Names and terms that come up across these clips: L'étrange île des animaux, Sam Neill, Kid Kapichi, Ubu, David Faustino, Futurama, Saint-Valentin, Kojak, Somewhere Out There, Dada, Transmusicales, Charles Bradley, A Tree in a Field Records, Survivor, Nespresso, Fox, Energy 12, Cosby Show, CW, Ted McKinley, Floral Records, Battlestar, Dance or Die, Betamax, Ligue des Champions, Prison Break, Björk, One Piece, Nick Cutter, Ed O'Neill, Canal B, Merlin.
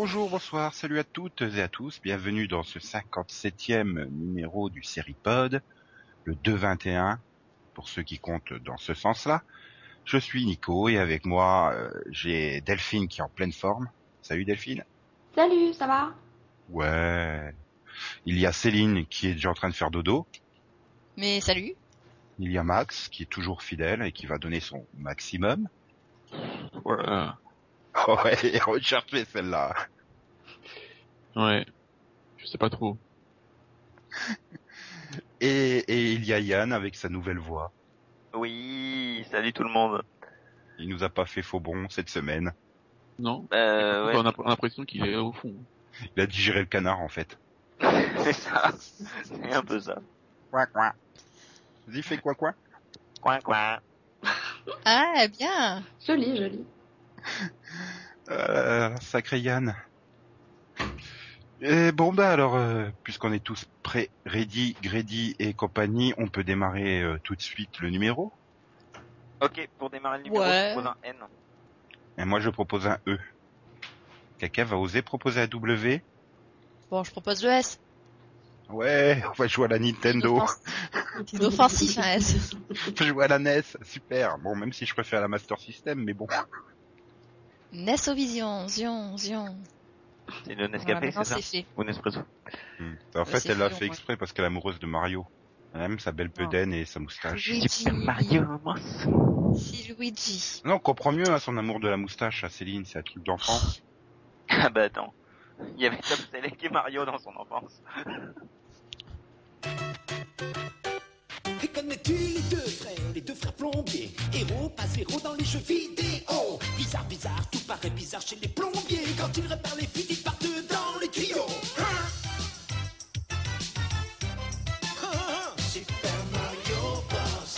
Bonjour, bonsoir, salut à toutes et à tous, bienvenue dans ce 57e numéro du Seripod, le 221, pour ceux qui comptent dans ce sens-là. Je suis Nico et avec moi, j'ai Delphine qui est en pleine forme. Salut Delphine. Salut, ça va? Ouais. Il y a Céline qui est déjà en train de faire dodo. Mais salut. Il y a Max qui est toujours fidèle et qui va donner son maximum. Ouais. Ouais, recherchez celle-là. Ouais, je sais pas trop. Et il y a Yann avec sa nouvelle voix. Oui, salut tout le monde. Il nous a pas fait faux bon cette semaine. Non, ouais. On a l'impression qu'il est au fond. Il a digéré le canard en fait. C'est ça, c'est un peu ça. Quoi quoi. Vas-y, fais quoi quoi. Quoi quoi. Ah bien, joli, joli. Sacré Yann. Et bon bah alors, puisqu'on est tous prêts, ready, greedy et compagnie, on peut démarrer tout de suite le numéro. Ok, pour démarrer le numéro, ouais. Je propose un N. Et moi je propose un E. Quelqu'un va oser proposer un W? Bon, je propose le S. Ouais, on va jouer à la Nintendo. C'est offensif, un S. On peut jouer à la NES, super. Bon, même si je préfère la Master System, mais bon. Nessovision, zion. C'est le Nescafé, voilà, c'est ça? Ou Nespresso. En fait, elle l'a fait exprès parce qu'elle est amoureuse de Mario. Elle aime sa belle pedaine et sa moustache. Super Mario, moi. C'est Luigi. Non, on comprend mieux hein, son amour de la moustache à Céline, c'est un truc d'enfant. Ah bah attends, il y avait Top Select et Mario dans son enfance. Et connais-tu les deux frères plombiers, héros pas zéro dans les jeux vidéo. Bizarre, tout paraît bizarre chez les plombiers. Quand ils réparent les fuites, ils partent dans les tuyaux. Super Mario Bros.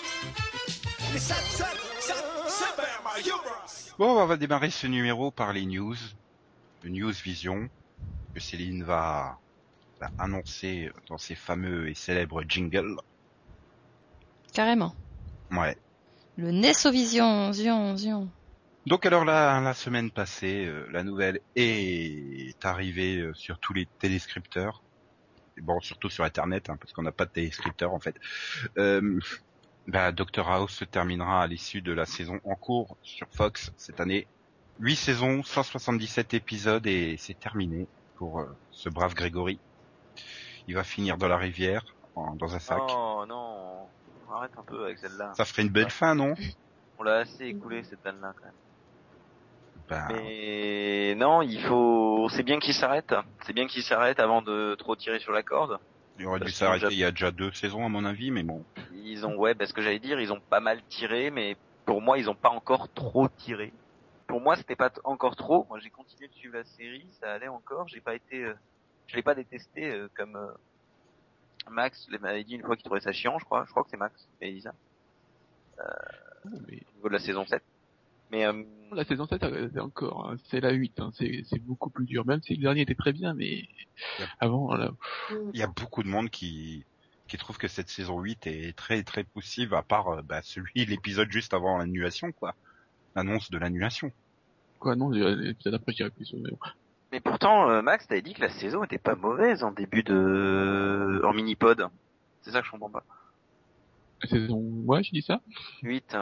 Super Mario Bros. Bon, on va démarrer ce numéro par les news. Le News Vision que Céline va annoncer dans ses fameux et célèbres jingles. Carrément. Ouais. Le Nessovision, zion. Donc alors la semaine passée, la nouvelle est arrivée sur tous les téléscripteurs. Et bon, surtout sur Internet, hein, parce qu'on n'a pas de téléscripteurs en fait. Doctor House se terminera à l'issue de la saison en cours sur Fox cette année. 8 saisons, 177 épisodes et c'est terminé pour ce brave Grégory. Il va finir dans la rivière, dans un sac. Oh non, arrête un peu avec celle-là. Ça ferait une belle fin, non? On l'a assez écoulé cette année-là, quand même. Mais non, c'est bien qu'il s'arrête. C'est bien qu'il s'arrête avant de trop tirer sur la corde. Il aurait dû s'arrêter il y a déjà 2 saisons, à mon avis, mais bon. Ils ont, ouais, parce que j'allais dire, ils ont pas mal tiré, mais pour moi, ils ont pas encore trop tiré. Pour moi, c'était pas encore trop. Moi, j'ai continué de suivre la série, ça allait encore, j'ai pas été... Je l'ai pas détesté comme Max m'avait dit une fois qu'il trouvait ça chiant, je crois. Je crois que c'est Max, mais il dit ça. Au niveau de la saison 7. Mais la saison 7, c'est encore, hein, c'est la 8. Hein, c'est beaucoup plus dur. Même si le dernier était très bien, mais avant, là... Il y a beaucoup de monde qui trouve que cette saison 8 est très très poussive, à part l'épisode juste avant l'annulation, quoi. L'annonce de l'annulation. Quoi, non, l'épisode après, j'irai plus sur... Mais pourtant, Max, t'avais dit que la saison était pas mauvaise en début de... en mini-pod. C'est ça que je comprends pas. La saison... Ouais, j'ai dit ça 8.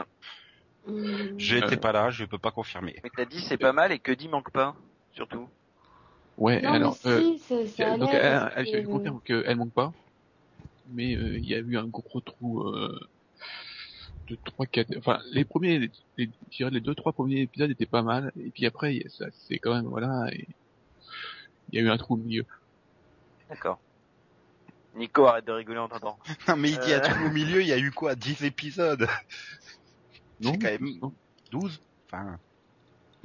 J'étais pas là, je peux pas confirmer. Mais t'as dit c'est pas mal et que dit manque pas, surtout. Ouais, non, alors... ça donc, je confirme qu'elle manque pas. Mais il y a eu un gros trou de 3-4... Enfin, les 2-3 premiers épisodes étaient pas mal. Et puis après, ça c'est quand même... Voilà, et... Il y a eu un trou au milieu. D'accord. Nico, arrête de rigoler en t'entendant. Non, mais il dit un trou au milieu, il y a eu quoi? 10 épisodes? Non, c'est quand même 12. Enfin,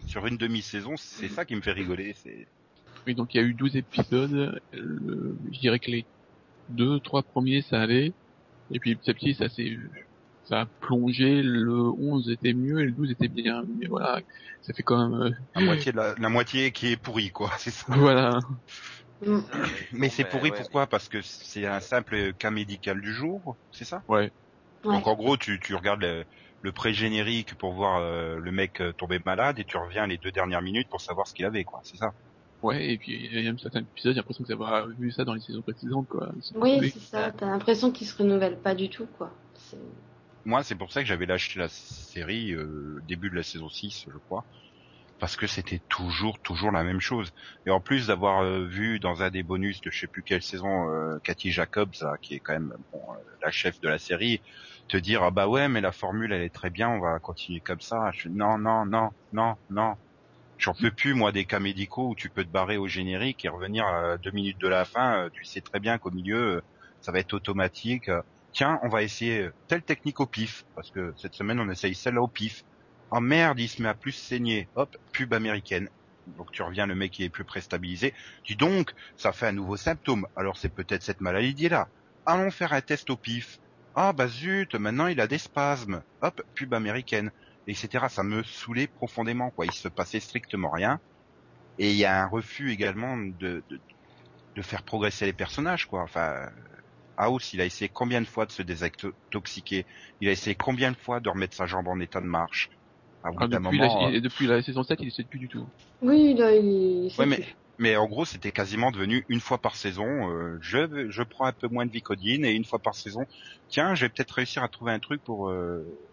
sur une demi-saison, c'est ça qui me fait rigoler. C'est... Oui, donc il y a eu 12 épisodes. Je dirais que les 2-3 premiers, ça allait. Et puis petit à petit, ça a plongé. Le 11 était mieux et le 12 était bien. Mais voilà, ça fait quand même... La moitié qui est pourrie, quoi, c'est ça. Voilà. Mais c'est pourri, pourquoi? Parce que c'est un simple cas médical du jour, c'est ça? Ouais. Ouais. Donc en gros, tu regardes le pré-générique pour voir le mec tomber malade et tu reviens les 2 dernières minutes pour savoir ce qu'il avait, quoi. C'est ça. Ouais, et puis il y a même certains épisodes, j'ai l'impression que ça va vu ça dans les saisons précédentes, quoi. Oui, c'est ça. T'as l'impression qu'ils se renouvellent pas du tout, quoi. C'est... Moi, c'est pour ça que j'avais lâché la série début de la saison 6, je crois, parce que c'était toujours la même chose. Et en plus d'avoir vu dans un des bonus de je sais plus quelle saison, Cathy Jacobs, là, qui est quand même la chef de la série, te dire ah bah ouais, mais la formule elle est très bien, on va continuer comme ça. Non. J'en peux plus, moi, des cas médicaux où tu peux te barrer au générique et revenir à 2 minutes de la fin. Tu sais très bien qu'au milieu, ça va être automatique. Tiens, on va essayer telle technique au pif, parce que cette semaine, on essaye celle-là au pif. Oh merde, il se met à plus saigner. Hop, pub américaine. Donc tu reviens, le mec qui est plus préstabilisé. Dis donc, ça fait un nouveau symptôme. Alors c'est peut-être cette maladie-là. Allons faire un test au pif. Ah bah zut, maintenant il a des spasmes. Hop, pub américaine. Etc. Ça me saoulait profondément, quoi. Il se passait strictement rien. Et il y a un refus également de faire progresser les personnages, quoi. Enfin, House, il a essayé combien de fois de se désintoxiquer? Il a essayé combien de fois de remettre sa jambe en état de marche? Depuis la saison 7, il essaie plus du tout. Oui, là, il... Ouais, mais en gros, c'était quasiment devenu une fois par saison. Je prends un peu moins de Vicodine et une fois par saison, tiens, je vais peut-être réussir à trouver un truc pour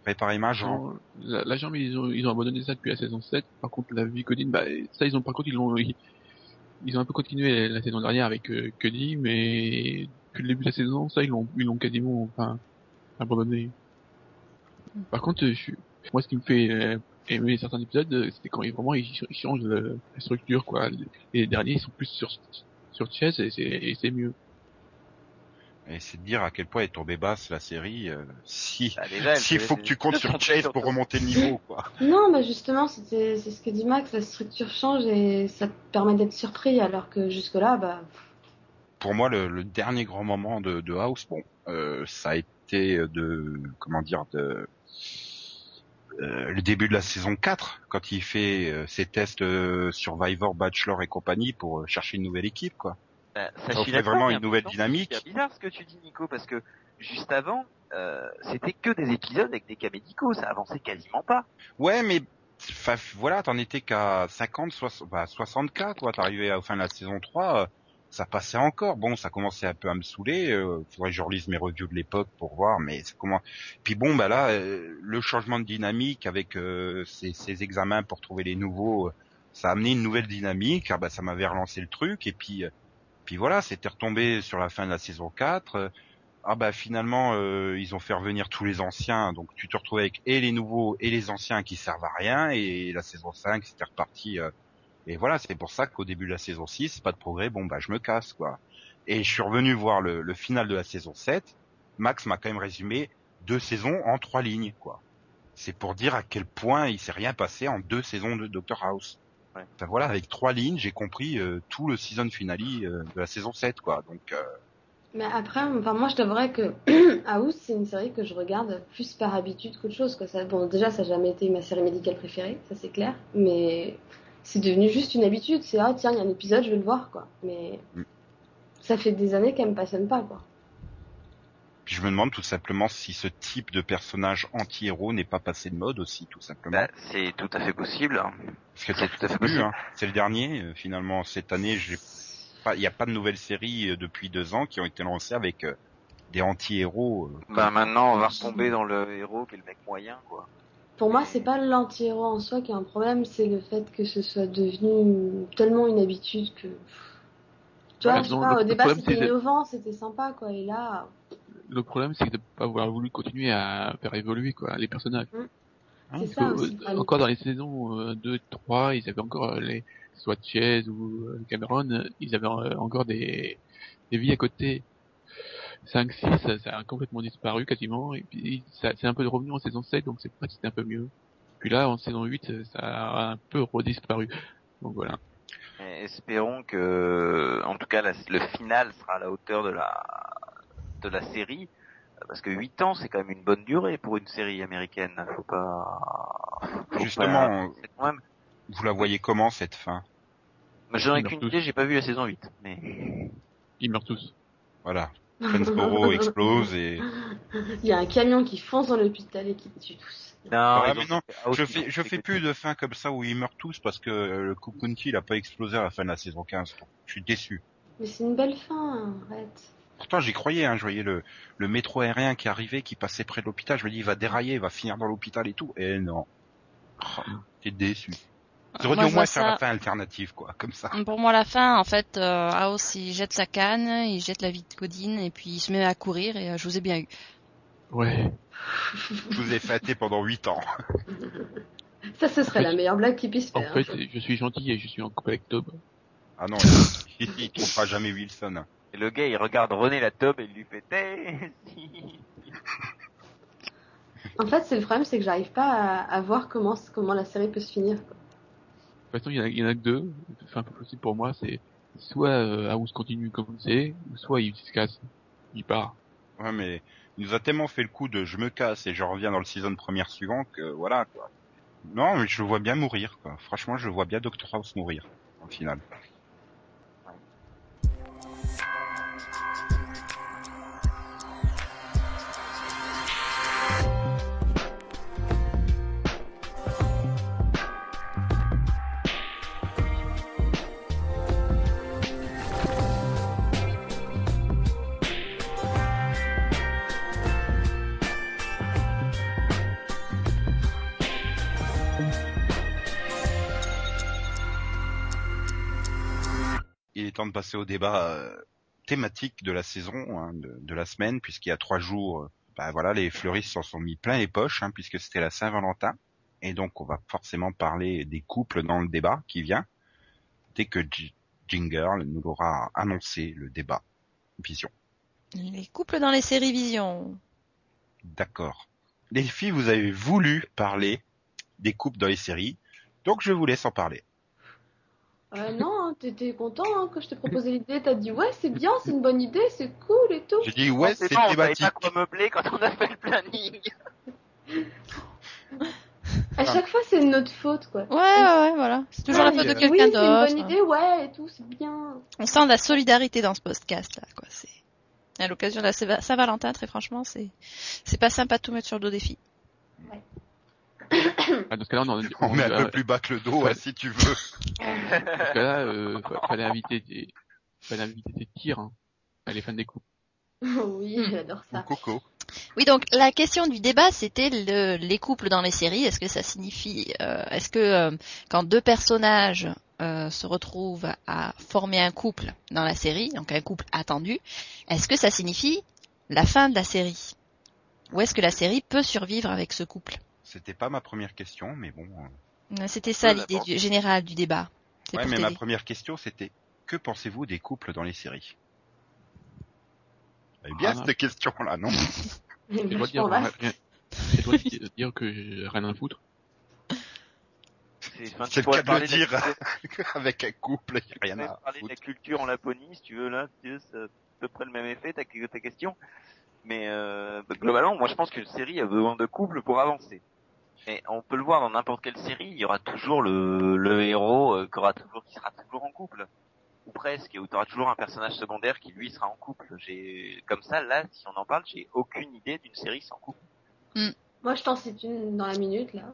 réparer ma jambe. La jambe, ils ont abandonné ça depuis la saison 7. Par contre, la Vicodine, bah ça, ils ont un peu continué la saison dernière avec Cuddy, mais depuis le début de la saison, ça, ils l'ont quasiment abandonné. Par contre, moi, ce qui me fait aimer certains épisodes, c'était quand ils changent la structure, quoi. Les derniers, ils sont plus sur chaise et c'est mieux. Et c'est de dire à quel point est tombée basse la série, faut que tu comptes sur chaise pour remonter le niveau, quoi. Non, mais justement, c'est ce que dit Max, la structure change et ça te permet d'être surpris, alors que jusque-là, bah. Pour moi, le dernier grand moment de House, ça a été le début de la saison 4, quand il fait ses tests Survivor, Bachelor et compagnie pour chercher une nouvelle équipe, quoi. Ça fait vraiment une nouvelle dynamique. C'est bizarre ce que tu dis, Nico, parce que juste avant, c'était que des épisodes avec des cas médicaux, ça avançait quasiment pas. Ouais, mais voilà, t'en étais qu'à 60 cas, quoi. T'arrivais à la fin de la saison 3, ça passait encore. Bon, ça commençait un peu à me saouler. Faudrait que je relise mes reviews de l'époque pour voir, mais c'est comment. Puis bon, bah là, le changement de dynamique avec ces examens pour trouver les nouveaux, ça a amené une nouvelle dynamique. Ah bah ça m'avait relancé le truc. Et puis voilà, c'était retombé sur la fin de la saison 4. Ah bah finalement, ils ont fait revenir tous les anciens. Donc tu te retrouvais avec et les nouveaux et les anciens qui servent à rien. Et la saison 5, c'était reparti. Et voilà, c'est pour ça qu'au début de la saison 6, pas de progrès, bon bah je me casse, quoi. Et je suis revenu voir le final de la saison 7, Max m'a quand même résumé 2 saisons en 3 lignes, quoi. C'est pour dire à quel point il s'est rien passé en 2 saisons de Doctor House. Ouais. Enfin voilà, avec 3 lignes, j'ai compris tout le season finale de la saison 7, quoi. Donc, Mais après, moi je t'avouerais que House, c'est une série que je regarde plus par habitude qu'autre chose, quoi. Ça, bon, déjà, ça n'a jamais été ma série médicale préférée, ça c'est clair, mais... C'est devenu juste une habitude, c'est ah tiens, il y a un épisode, je vais le voir, quoi. Mais ça fait des années qu'elle me passionne pas, quoi. Puis je me demande tout simplement si ce type de personnage anti-héros n'est pas passé de mode aussi, tout simplement. Bah, c'est tout à fait possible. Hein. Parce que c'est tout à fait possible. Hein. C'est le dernier, finalement, cette année, il n'y a pas de nouvelles séries depuis 2 ans qui ont été lancées avec des anti-héros. Bah maintenant, on va retomber dans le héros qui est le mec moyen, quoi. Pour moi, c'est pas l'anti-héros en soi qui est un problème, c'est le fait que ce soit devenu tellement une habitude que... Tu vois, je sais pas, au départ, c'était innovant, c'était sympa, quoi, et là... Le problème, c'est de ne pas avoir voulu continuer à faire évoluer, quoi, les personnages. C'est ça aussi. Encore dans les saisons 2 et 3, ils avaient encore les Swatches ou Cameron, ils avaient encore des vies à côté. 5, 6, ça a complètement disparu quasiment, et puis ça, c'est un peu de revenu en saison 7, donc c'est pas c'était un peu mieux. Puis là, en saison 8, ça a un peu redisparu. Donc voilà. Et espérons que, en tout cas, le final sera à la hauteur de la série, parce que 8 ans, c'est quand même une bonne durée pour une série américaine. Faut justement, pas... Vous la voyez comment, cette fin? J'en ai qu'une idée, j'ai pas vu la saison 8, mais... Ils meurent tous. Voilà. Foxborough explose et... Il y a un camion qui fonce dans l'hôpital et qui tue tous. Non, mais non, je fais plus de fins comme ça où ils meurent tous parce que le Cocoonty il a pas explosé à la fin de la saison 15. Je suis déçu. Mais c'est une belle fin, arrête. Pourtant j'y croyais, hein, je voyais le métro aérien qui arrivait, qui passait près de l'hôpital, je me dis il va dérailler, il va finir dans l'hôpital et tout. Et non, t'es déçu. J'aurais dû au moins faire la fin alternative, quoi, comme ça. Pour moi, la fin, en fait, House, il jette sa canne, il jette la Vicodine, et puis il se met à courir, et je vous ai bien eu. Ouais. Je vous ai fâté pendant 8 ans. Ça, ce serait en fait, la meilleure blague qu'il puisse faire. En fait, je suis gentil et je suis en couple avec Tob. Ah non, il trouvera jamais Wilson. Et le gars, il regarde René la Tob et il lui fait En fait, c'est le problème, c'est que j'arrive pas à voir comment la série peut se finir, quoi. De toute façon, il y en a que deux. Enfin, pas possible pour moi, c'est soit House continue comme c'est, ou soit il se casse, il part. Ouais, mais il nous a tellement fait le coup de je me casse et je reviens dans le season première suivant que voilà, quoi. Non, mais je le vois bien mourir, quoi. Franchement, je vois bien Doctor House mourir, en finale. De passer au débat thématique de la saison, hein, de la semaine, puisqu'il y a 3 jours, voilà, les fleuristes s'en sont mis plein les poches, hein, puisque c'était la Saint-Valentin, et donc on va forcément parler des couples dans le débat qui vient, dès que Jingle nous l'aura annoncé, le débat Vision. Les couples dans les séries Vision. D'accord. Les filles, vous avez voulu parler des couples dans les séries, donc je vous laisse en parler. Non, t'étais content, hein, quand je t'ai proposé l'idée, t'as dit ouais, c'est bien, c'est une bonne idée, c'est cool et tout. J'ai dit ouais, c'est thématique. On savait pas quoi meubler quand on a fait le planning. À chaque fois, c'est notre faute, quoi. Ouais, voilà. C'est toujours la faute de quelqu'un d'autre. Oui, c'est une bonne idée, ouais, et tout, c'est bien. On sent la solidarité dans ce podcast, là, quoi. C'est à l'occasion de la Saint-Valentin, très franchement, c'est pas sympa de tout mettre sur le dos des filles. Ouais. Ah, dans ce cas-là, on met un peu plus bas que le dos, si tu veux. Dans ce cas-là, fallait inviter des tirs, hein. Les fans des couples. Oui, j'adore ça. Coco. Oui, donc la question du débat, c'était les couples dans les séries. Est-ce que ça signifie, quand 2 personnages se retrouvent à former un couple dans la série, donc un couple attendu, est-ce que ça signifie la fin de la série? Ou est-ce que la série peut survivre avec ce couple? C'était pas ma première question, mais bon... C'était ça l'idée générale du débat. Ouais, mais ma première question, c'était que pensez-vous des couples dans les séries? Eh bien, cette question-là, non? Je dois dire que j'ai rien à foutre. C'est le cas de le dire. Avec un couple, il n'y a rien à foutre. Parler de la culture en Laponie, si tu veux, là, c'est à peu près le même effet, ta question. Mais globalement, moi je pense qu'une série a besoin de couples pour avancer. Et on peut le voir dans n'importe quelle série, il y aura toujours le héros qui sera toujours en couple, ou presque, et où tu auras toujours un personnage secondaire qui lui sera en couple. Comme ça, là, si on en parle, j'ai aucune idée d'une série sans couple. Mm. Moi je t'en cite une dans la minute, là.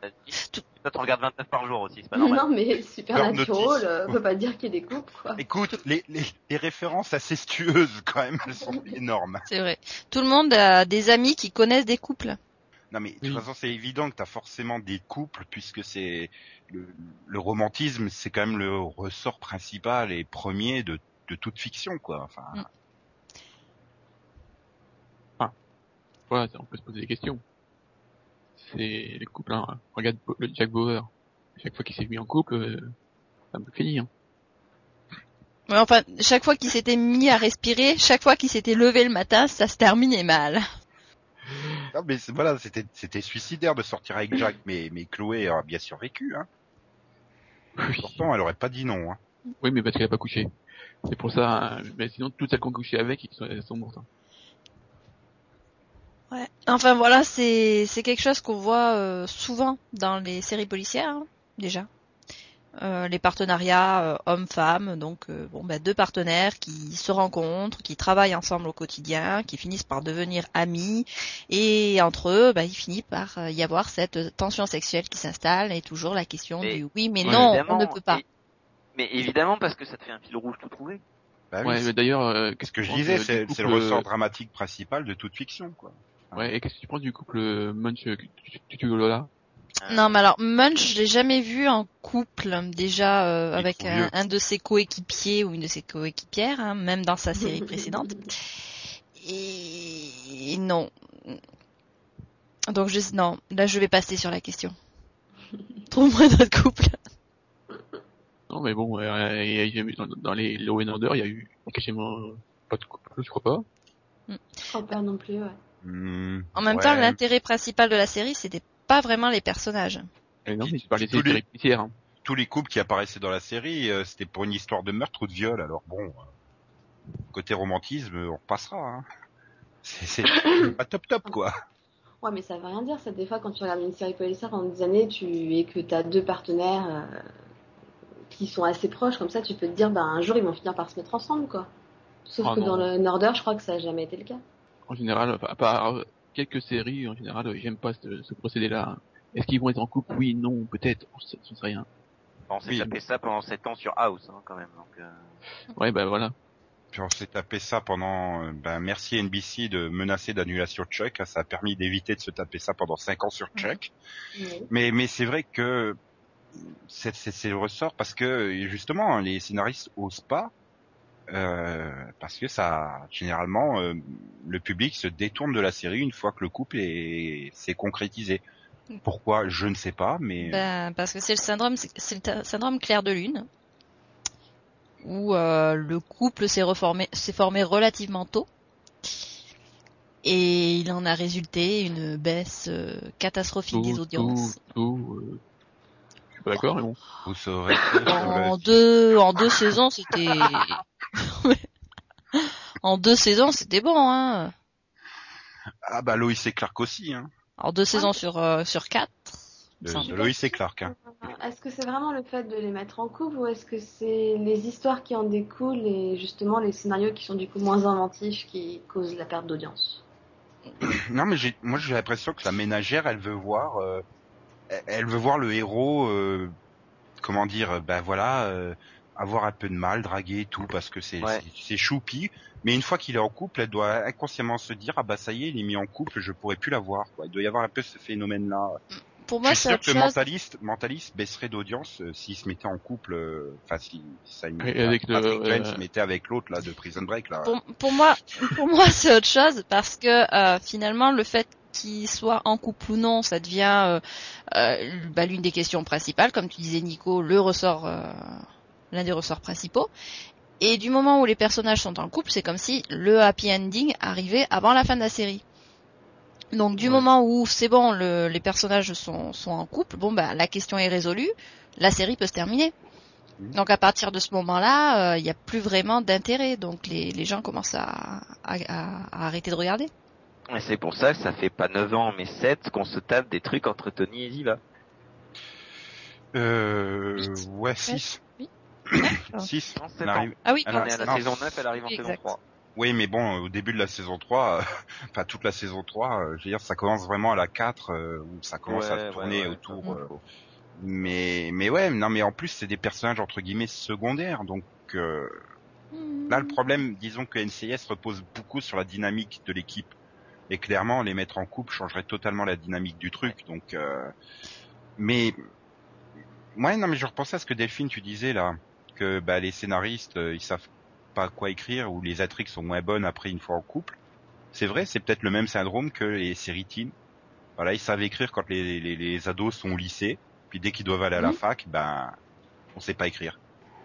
Toi, t'en regardes 29 par jour aussi, c'est pas normal. Non, mais Supernatural, on peut pas dire qu'il y ait des couples, quoi. Écoute, les références incestueuses, quand même, elles sont énormes. C'est vrai. Tout le monde a des amis qui connaissent des couples. Non, mais de toute façon, c'est évident que t'as forcément des couples, puisque c'est le romantisme, c'est quand même le ressort principal et premier de toute fiction, quoi. Enfin. Mm. Voilà, on peut se poser des questions. C'est les couples, hein. Regarde le Jack Bauer. Chaque fois qu'il s'est mis en couple, ça me finit, hein. Ouais, enfin, chaque fois qu'il s'était mis à respirer, chaque fois qu'il s'était levé le matin, ça se terminait mal. Non, mais voilà, c'était suicidaire de sortir avec Jack, mais Chloé a bien survécu, hein. Oui. Pourtant, elle aurait pas dit non, hein. Oui, mais parce qu'elle a pas couché. C'est pour ça, hein. Mais sinon, toutes celles qu'on couchait avec, elles sont mortes, hein. Ouais. Enfin voilà, c'est quelque chose qu'on voit souvent dans les séries policières, hein, déjà. les partenariats hommes-femmes, donc deux partenaires qui se rencontrent, qui travaillent ensemble au quotidien, qui finissent par devenir amis, et entre eux, il finit par y avoir cette tension sexuelle qui s'installe, et toujours la question du oui mais non, on ne peut pas. Mais évidemment, parce que ça te fait un fil rouge tout trouvé. Bah, oui, mais d'ailleurs, qu'est-ce que je disais, c'est le ressort dramatique principal de toute fiction, quoi. Ouais, et qu'est-ce que tu penses du couple Munch Tutugolola? Non, mais alors Munch, je l'ai jamais vu en couple déjà avec un de ses coéquipiers ou une de ses coéquipières, hein, même dans sa série précédente. Et non. Donc non, là je vais passer sur la question. Trouve-moi d'autres couples. Non, mais bon, dans les Law & Order, il y a eu quasiment pas de couple, je crois pas. Oh, pas non plus, ouais. En même temps, l'intérêt principal de la série, c'était pas vraiment les personnages. Et non, mais tu parlais des héritières. Hein. Tous les couples qui apparaissaient dans la série, c'était pour une histoire de meurtre ou de viol. Alors bon, côté romantisme, on repassera. Hein. C'est pas top, quoi. Ouais, mais ça veut rien dire. Ça, des fois, quand tu regardes une série policière pendant des années, et que t'as deux partenaires qui sont assez proches, comme ça, tu peux te dire, un jour, ils vont finir par se mettre ensemble, quoi. Sauf que dans le Norder, je crois que ça a jamais été le cas. En général, à part quelques séries, en général, j'aime pas ce procédé-là. Est-ce qu'ils vont être en couple? Oui, non, peut-être, j'en sais rien. On s'est tapé ça pendant 7 ans sur House, hein, quand même. Donc, ouais, voilà. Puis on s'est tapé ça pendant... merci NBC de menacer d'annulation Chuck. Ça a permis d'éviter de se taper ça pendant 5 ans sur Chuck. Mmh. Mais c'est vrai que c'est le ressort, parce que, justement, les scénaristes osent pas. Parce que ça, généralement, le public se détourne de la série une fois que le couple s'est concrétisé. Pourquoi, je ne sais pas, mais... parce que c'est le syndrome Clair de Lune, où le couple s'est formé relativement tôt, et il en a résulté une baisse catastrophique des audiences. Je suis pas d'accord, mais bon. Vous saurez... En deux saisons, c'était... En 2 saisons, c'était bon, hein. Ah bah Lois et Clark aussi, hein. En 2 saisons sur 4. Lois et Clark, hein. Est-ce que c'est vraiment le fait de les mettre en couple, ou est-ce que c'est les histoires qui en découlent et justement les scénarios qui sont du coup moins inventifs qui causent la perte d'audience? Non, mais j'ai l'impression que la ménagère, elle veut voir le héros, avoir un peu de mal, draguer et tout, parce que c'est choupi. Mais une fois qu'il est en couple, elle doit inconsciemment se dire, ça y est, il est mis en couple, je pourrais plus l'avoir, quoi. Il doit y avoir un peu ce phénomène-là. Pour moi, c'est autre chose. Mentaliste baisserait d'audience s'il se mettait en couple, si ça se mettait avec l'autre, là, de Prison Break, là. Pour moi, c'est autre chose, parce que, finalement, le fait qu'il soit en couple ou non, ça devient, l'une des questions principales, comme tu disais, Nico, le ressort, l'un des ressorts principaux. Et du moment où les personnages sont en couple, c'est comme si le happy ending arrivait avant la fin de la série. Donc du moment où c'est bon, les personnages sont en couple, la question est résolue, la série peut se terminer. Donc à partir de ce moment-là, il n'y a plus vraiment d'intérêt. Donc les gens commencent à arrêter de regarder. Et c'est pour ça que ça fait pas 9 ans mais 7 qu'on se tape des trucs entre Tony et Ziva. 6. 6, elle arrive. Ah oui, elle est à la saison 9, elle arrive en saison 3. Oui, mais bon, au début de la saison 3, toute la saison 3, je veux dire, ça commence vraiment à la 4, où ça commence à tourner autour. Mais en plus, c'est des personnages, entre guillemets, secondaires, donc, là, le problème, disons que NCIS repose beaucoup sur la dynamique de l'équipe, et clairement, les mettre en couple changerait totalement la dynamique du truc, donc, mais je repensais à ce que Delphine, tu disais, là. Que les scénaristes ils savent pas quoi écrire, ou les intrigues sont moins bonnes après une fois en couple. C'est vrai, c'est peut-être le même syndrome que les séries teen. Voilà, ils savent écrire quand les ados sont au lycée, puis dès qu'ils doivent aller à la fac, on sait pas écrire.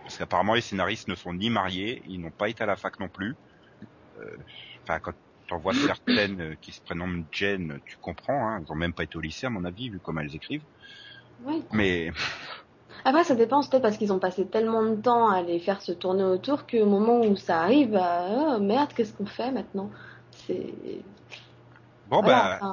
Parce qu'apparemment les scénaristes ne sont ni mariés, ils n'ont pas été à la fac non plus. Quand t'en vois certaines qui se prénomment Jen, tu comprends, hein, elles ont même pas été au lycée à mon avis, vu comment elles écrivent. Oui. Mais... Après, ça dépend, peut-être parce qu'ils ont passé tellement de temps à les faire se tourner autour qu'au moment où ça arrive, merde, qu'est-ce qu'on fait maintenant? C'est... Bon, Clark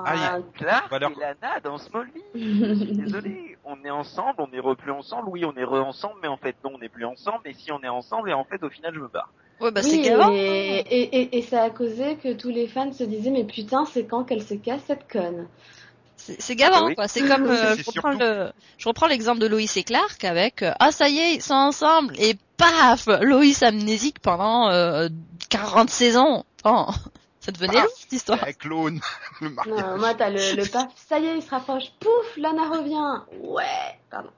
et Lana dans Smallville. Je suis désolé. on est ensemble, on est replus ensemble, oui, on est re-ensemble, mais en fait, non, on n'est plus ensemble, et si on est ensemble, et en fait, au final, je me barre. Ouais, bah, oui, c'est galant. Et ça a causé que tous les fans se disaient, mais putain, c'est quand qu'elle se casse, cette conne? C'est gavant, oui. Quoi. C'est comme, je reprends l'exemple de Lois et Clark avec, ça y est, ils sont ensemble, et paf! Lois amnésique pendant, 40 saisons. Oh. Ça devenait lourd, cette histoire. C'est un clone. Non, moi, t'as le paf, ça y est, il se rapproche. Pouf, Lana revient. Ouais, pardon.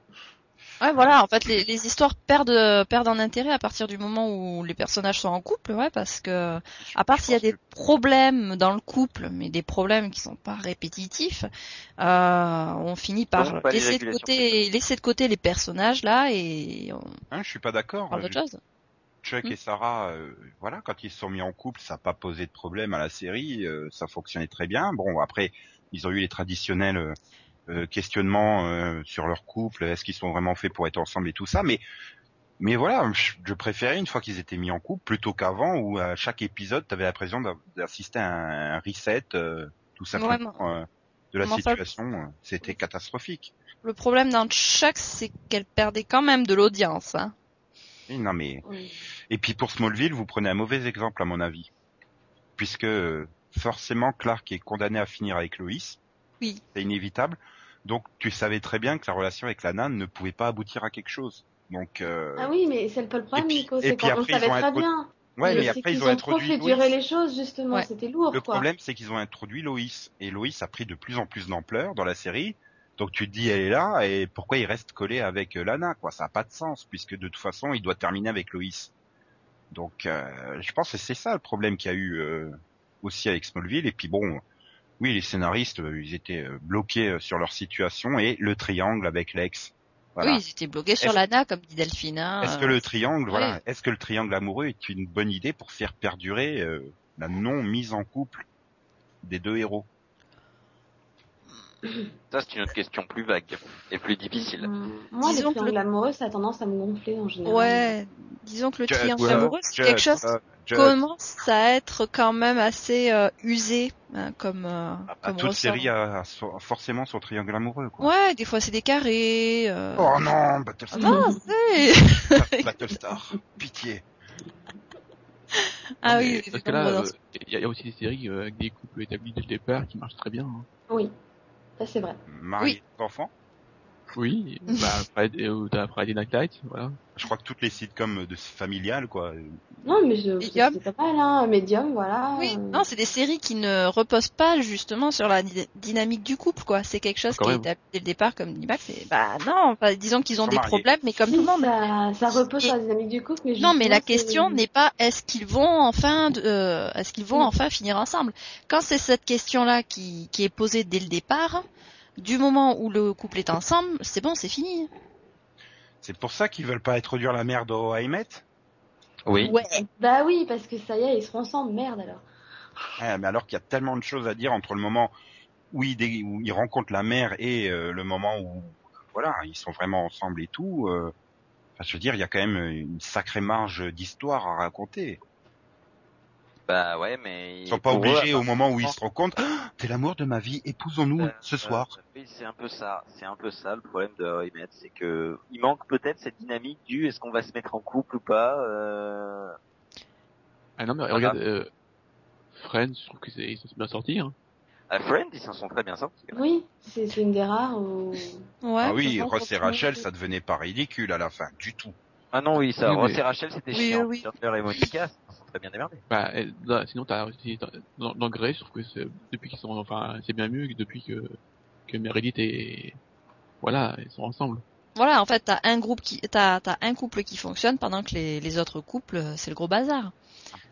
Ouais, voilà, en fait, les histoires perdent en intérêt à partir du moment où les personnages sont en couple, ouais, parce que, à part s'il y a des problèmes dans le couple, mais des problèmes qui sont pas répétitifs, on finit par laisser de côté les personnages, là, et je suis pas d'accord. On parle d'autre chose. Chuck et Sarah, voilà, quand ils se sont mis en couple, ça n'a pas posé de problème à la série, ça fonctionnait très bien. Bon, après, ils ont eu les traditionnels questionnements sur leur couple, est-ce qu'ils sont vraiment faits pour être ensemble et tout ça, mais voilà, je préférais une fois qu'ils étaient mis en couple, plutôt qu'avant, où à chaque épisode, tu avais l'impression d'assister à un reset, tout simplement, de la situation, c'était catastrophique. Le problème dans Chuck, c'est qu'elle perdait quand même de l'audience, hein. Non, mais... Oui. Et puis pour Smallville, vous prenez un mauvais exemple à mon avis, puisque forcément Clark est condamné à finir avec Lois. Oui. C'est inévitable. Donc tu savais très bien que la relation avec la nana ne pouvait pas aboutir à quelque chose. Donc ah oui, mais c'est pas le problème, Nico. C'est qu'on le savait très bien. Ouais, mais après ils ont introduit Lois. Les choses justement, ouais. C'était lourd. Le problème, c'est qu'ils ont introduit Lois, et Lois a pris de plus en plus d'ampleur dans la série. Donc tu te dis, elle est là, et pourquoi il reste collé avec Lana, quoi? Ça n'a pas de sens, puisque de toute façon, il doit terminer avec Lois. Donc je pense que c'est ça le problème qu'il y a eu aussi avec Smallville. Et puis bon, oui, les scénaristes, ils étaient bloqués sur leur situation, et le triangle avec Lex. Voilà. Oui, ils étaient bloqués sur Lana, comme dit Delphine. Hein, est-ce que le triangle, voilà, est-ce que le triangle amoureux est une bonne idée pour faire perdurer la non-mise en couple des deux héros? Ça, c'est une autre question plus vague et plus difficile. Moi, disons le triangle amoureux, ça a tendance à me gonfler en général. Ouais, disons que le triangle amoureux, c'est quelque chose qui commence à être quand même assez usé, hein, comme toute série a forcément son triangle amoureux, quoi. Ouais, des fois c'est des carrés. Oh non, Battlestar. Non, c'est Battlestar. Pitié. Ah non, oui, parce que là, il y a aussi des séries avec des couples établis dès le départ qui marchent très bien. Hein. Oui. Ça, c'est vrai. Marié d'enfant? Oui. T'as Friday Night Lights, voilà. Je crois que toutes les sitcoms familiales, quoi. Non, mais c'est pas mal, hein. Medium, voilà. Oui. Non, c'est des séries qui ne reposent pas, justement, sur la dynamique du couple, quoi. C'est quelque chose qui est établi dès le départ, comme dit Max. Disons qu'ils ont des problèmes, mais comme tout le monde. Ça repose sur la dynamique du couple, mais non, mais la question n'est pas est-ce qu'ils vont enfin finir ensemble. Quand c'est cette question-là qui est posée dès le départ, du moment où le couple est ensemble, c'est bon, c'est fini. C'est pour ça qu'ils veulent pas introduire la merde au Haimet. Oui. Ouais. Bah oui, parce que ça y est, ils seront ensemble, merde alors. Ouais, mais alors qu'il y a tellement de choses à dire entre le moment où ils rencontrent la mère et le moment où, voilà, ils sont vraiment ensemble et tout. Enfin, je veux dire, il y a quand même une sacrée marge d'histoire à raconter. Bah ouais, mais ils sont pas obligés au moment où ils se rencontrent. Ah, t'es l'amour de ma vie, épousons-nous ce soir. C'est un peu ça, le problème de Haimet, c'est que il manque peut-être cette dynamique du est-ce qu'on va se mettre en couple ou pas. Ah non mais regarde, Friends, je trouve que ils sont bien sortis. Hein. À Friends, ils s'en sont très bien sortis. Oui, c'est une des rares. Ouais. Ah oui, Ross et Rachel, ça devenait pas ridicule à la fin du tout. Ah non, oui, ça, Ross et Rachel, c'était chiant. Oui. Chandler et Monica, ils sont très bien démerdés. Bah, sinon, t'as aussi, dans Grey, je trouve que depuis qu'ils sont, enfin, c'est bien mieux que depuis que Meredith et, voilà, ils sont ensemble. Voilà, en fait, t'as un couple qui fonctionne pendant que les autres couples, c'est le gros bazar.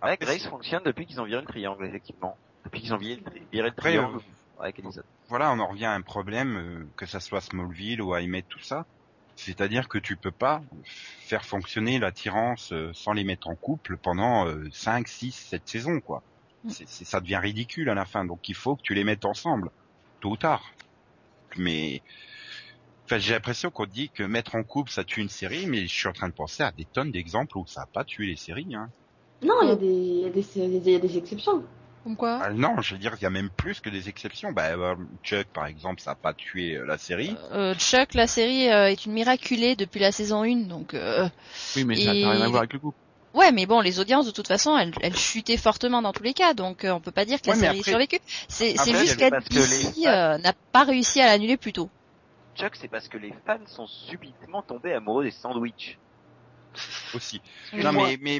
Ouais, Grey fonctionne depuis qu'ils ont viré le triangle, effectivement. Depuis qu'ils ont viré le triangle. Ouais, voilà, on en revient à un problème, que ça soit Smallville ou Haimet, tout ça. C'est-à-dire que tu peux pas faire fonctionner l'attirance sans les mettre en couple pendant 5, 6, 7 saisons, quoi. Ça devient ridicule à la fin, donc il faut que tu les mettes ensemble, tôt ou tard. Mais enfin, j'ai l'impression qu'on dit que mettre en couple, ça tue une série, mais je suis en train de penser à des tonnes d'exemples où ça n'a pas tué les séries. Hein. Non, il y a des exceptions. Comme quoi ? Non, je veux dire, il y a même plus que des exceptions. Chuck, par exemple, ça n'a pas tué la série. Chuck, la série est une miraculée depuis la saison 1, donc... Oui, mais ça n'a rien à voir avec le coup. Ouais, mais bon, les audiences, de toute façon, elles chutaient fortement dans tous les cas, donc on peut pas dire que la série a survécu. C'est juste qu'à DC n'a pas réussi à l'annuler plus tôt. Chuck, c'est parce que les fans sont subitement tombés amoureux des sandwichs. Aussi. Non, mais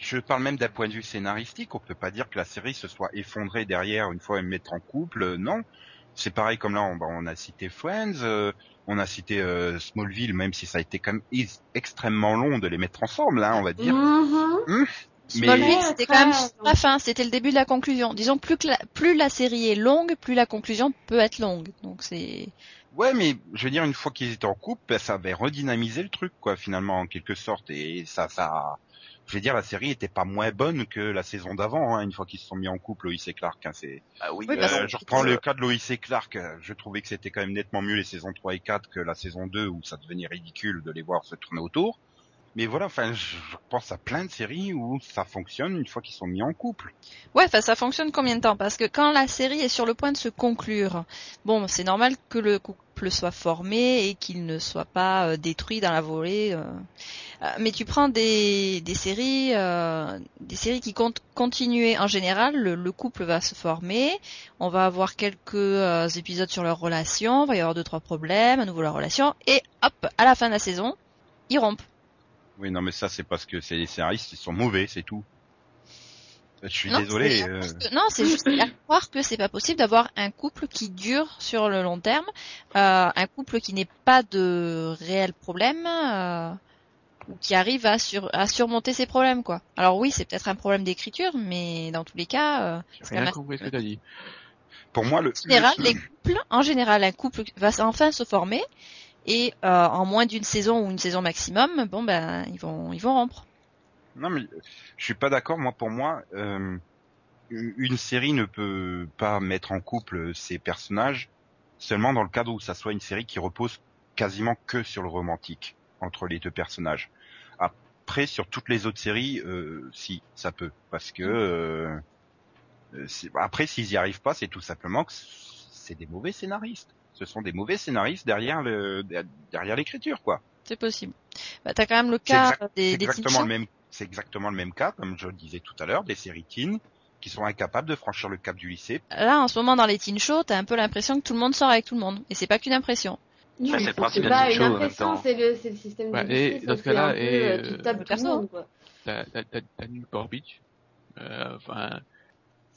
je parle même d'un point de vue scénaristique. On peut pas dire que la série se soit effondrée derrière une fois elle mettre en couple. Non, c'est pareil comme là. On a cité Friends, on a cité Smallville, même si ça a été quand même extrêmement long de les mettre ensemble, hein, on va dire. Mm-hmm. Mais... Smallville, c'était quand même la fin, c'était le début de la conclusion. Disons plus la série est longue, plus la conclusion peut être longue. Donc c'est. Ouais, mais je veux dire, une fois qu'ils étaient en couple, ça avait redynamisé le truc, quoi, finalement, en quelque sorte. Et ça, je veux dire, la série était pas moins bonne que la saison d'avant, hein, une fois qu'ils se sont mis en couple, Lois et Clark, hein, c'est... Ah oui, je reprends le cas de Lois et Clark, je trouvais que c'était quand même nettement mieux les saisons 3 et 4 que la saison 2, où ça devenait ridicule de les voir se tourner autour. Mais voilà, enfin, je pense à plein de séries où ça fonctionne une fois qu'ils sont mis en couple. Ouais, enfin, ça fonctionne combien de temps ? Parce que quand la série est sur le point de se conclure, bon, c'est normal que le couple soit formé et qu'il ne soit pas détruit dans la volée. Mais tu prends des séries qui comptent continuer. En général, le couple va se former, on va avoir quelques épisodes sur leur relation, il va y avoir 2-3 problèmes, à nouveau leur relation, et hop, à la fin de la saison, ils rompent. Oui, non, mais ça, c'est parce que c'est les scénaristes, ils sont mauvais, c'est tout. Je suis désolé. Non, c'est juste à croire que c'est pas possible d'avoir un couple qui dure sur le long terme, un couple qui n'ait pas de réels problèmes, qui arrive à surmonter ses problèmes, quoi. Alors oui, c'est peut-être un problème d'écriture, mais dans tous les cas, c'est quand même... J'ai rien compris ce que t'as dit. Pour moi, un couple va enfin se former. Et en moins d'une saison ou une saison maximum, ils vont rompre. Non mais je suis pas d'accord. Pour moi, une série ne peut pas mettre en couple ses personnages seulement dans le cadre où ça soit une série qui repose quasiment que sur le romantique entre les deux personnages. Après, sur toutes les autres séries, si ça peut, parce que après s'ils y arrivent pas, c'est tout simplement que c'est des mauvais scénaristes. Ce sont des mauvais scénaristes derrière l'écriture, quoi. C'est possible. T'as quand même le cas c'est exactement le même cas, comme je le disais tout à l'heure, des séries teen qui sont incapables de franchir le cap du lycée. Là, en ce moment, dans les teen shows, t'as un peu l'impression que tout le monde sort avec tout le monde. Et c'est pas qu'une impression. Non, c'est pas une impression, c'est le système du lycée. Et dans ce cas-là, t'as Newport Beach.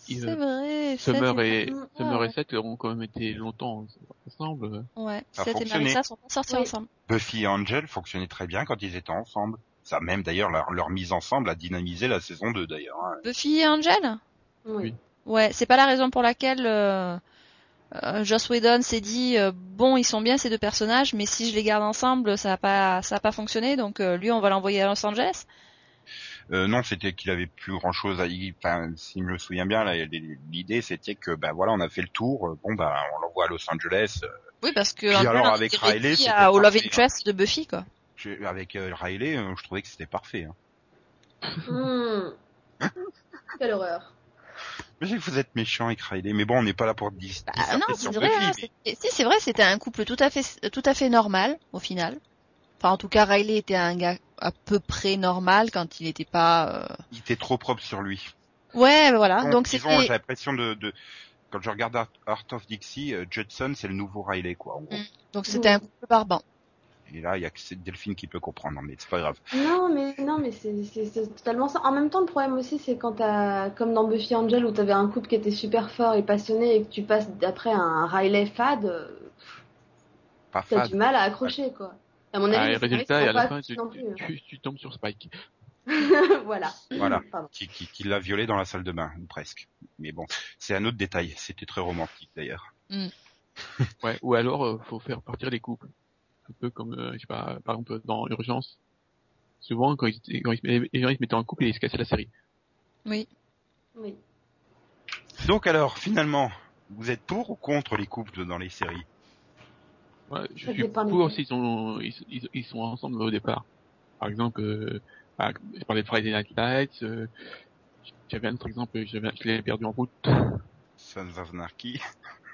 C'est vrai. Summer et Seth auront quand même été longtemps ensemble. Ouais, Seth et Marissa sont sortis ensemble. Buffy et Angel fonctionnaient très bien quand ils étaient ensemble. Ça, même d'ailleurs, leur mise ensemble a dynamisé la saison 2 d'ailleurs. Buffy et Angel ? Oui. Ouais, c'est pas la raison pour laquelle Joss Whedon s'est dit bon, ils sont bien ces deux personnages, mais si je les garde ensemble, ça a pas fonctionné, donc lui on va l'envoyer à Los Angeles. Non, c'était qu'il avait plus grand chose à y, si je me souviens bien, l'idée c'était que, on a fait le tour, on l'envoie à Los Angeles. Oui, parce que, avec Riley, c'était au Love Interest de Buffy, quoi. Avec Riley, je trouvais que c'était parfait, hein. Quelle horreur. Je sais que vous êtes méchants avec Riley, mais on n'est pas là pour discuter. Non, c'est vrai, Buffy, si, c'est vrai, c'était un couple tout à fait normal, au final. Enfin, en tout cas, Riley était un gars à peu près normal quand il n'était pas... Il était trop propre sur lui. Ouais, voilà. Donc disons, j'ai l'impression de... Quand je regarde Art of Dixie, Judson, c'est le nouveau Riley, quoi. En gros. Donc c'était un couple barbant. Et là, il y a que Delphine qui peut comprendre, mais c'est pas grave. Non, mais c'est totalement ça. En même temps, le problème aussi, c'est quand t'as... Comme dans Buffy Angel, où t'avais un couple qui était super fort et passionné et que tu passes après un Riley fade... T'as du mal à accrocher, quoi. À mon avis, résultat, à la fin, tu tombes sur Spike. Voilà. Qui l'a violé dans la salle de bain, ou presque. Mais bon, c'est un autre détail. C'était très romantique, d'ailleurs. Ouais, ou alors, faut faire partir les couples. Un peu comme, je sais pas, par exemple, dans Urgence. Souvent, quand ils se mettaient en couple, ils se cassaient la série. Oui. Donc alors, finalement, vous êtes pour ou contre les couples dans les séries ? Ouais, je suis pour s'ils sont ensemble au départ. Par exemple, je parlais de Friday Night Lights, Cavan, par exemple, je l'ai perdu en route. Sons of Anarchy.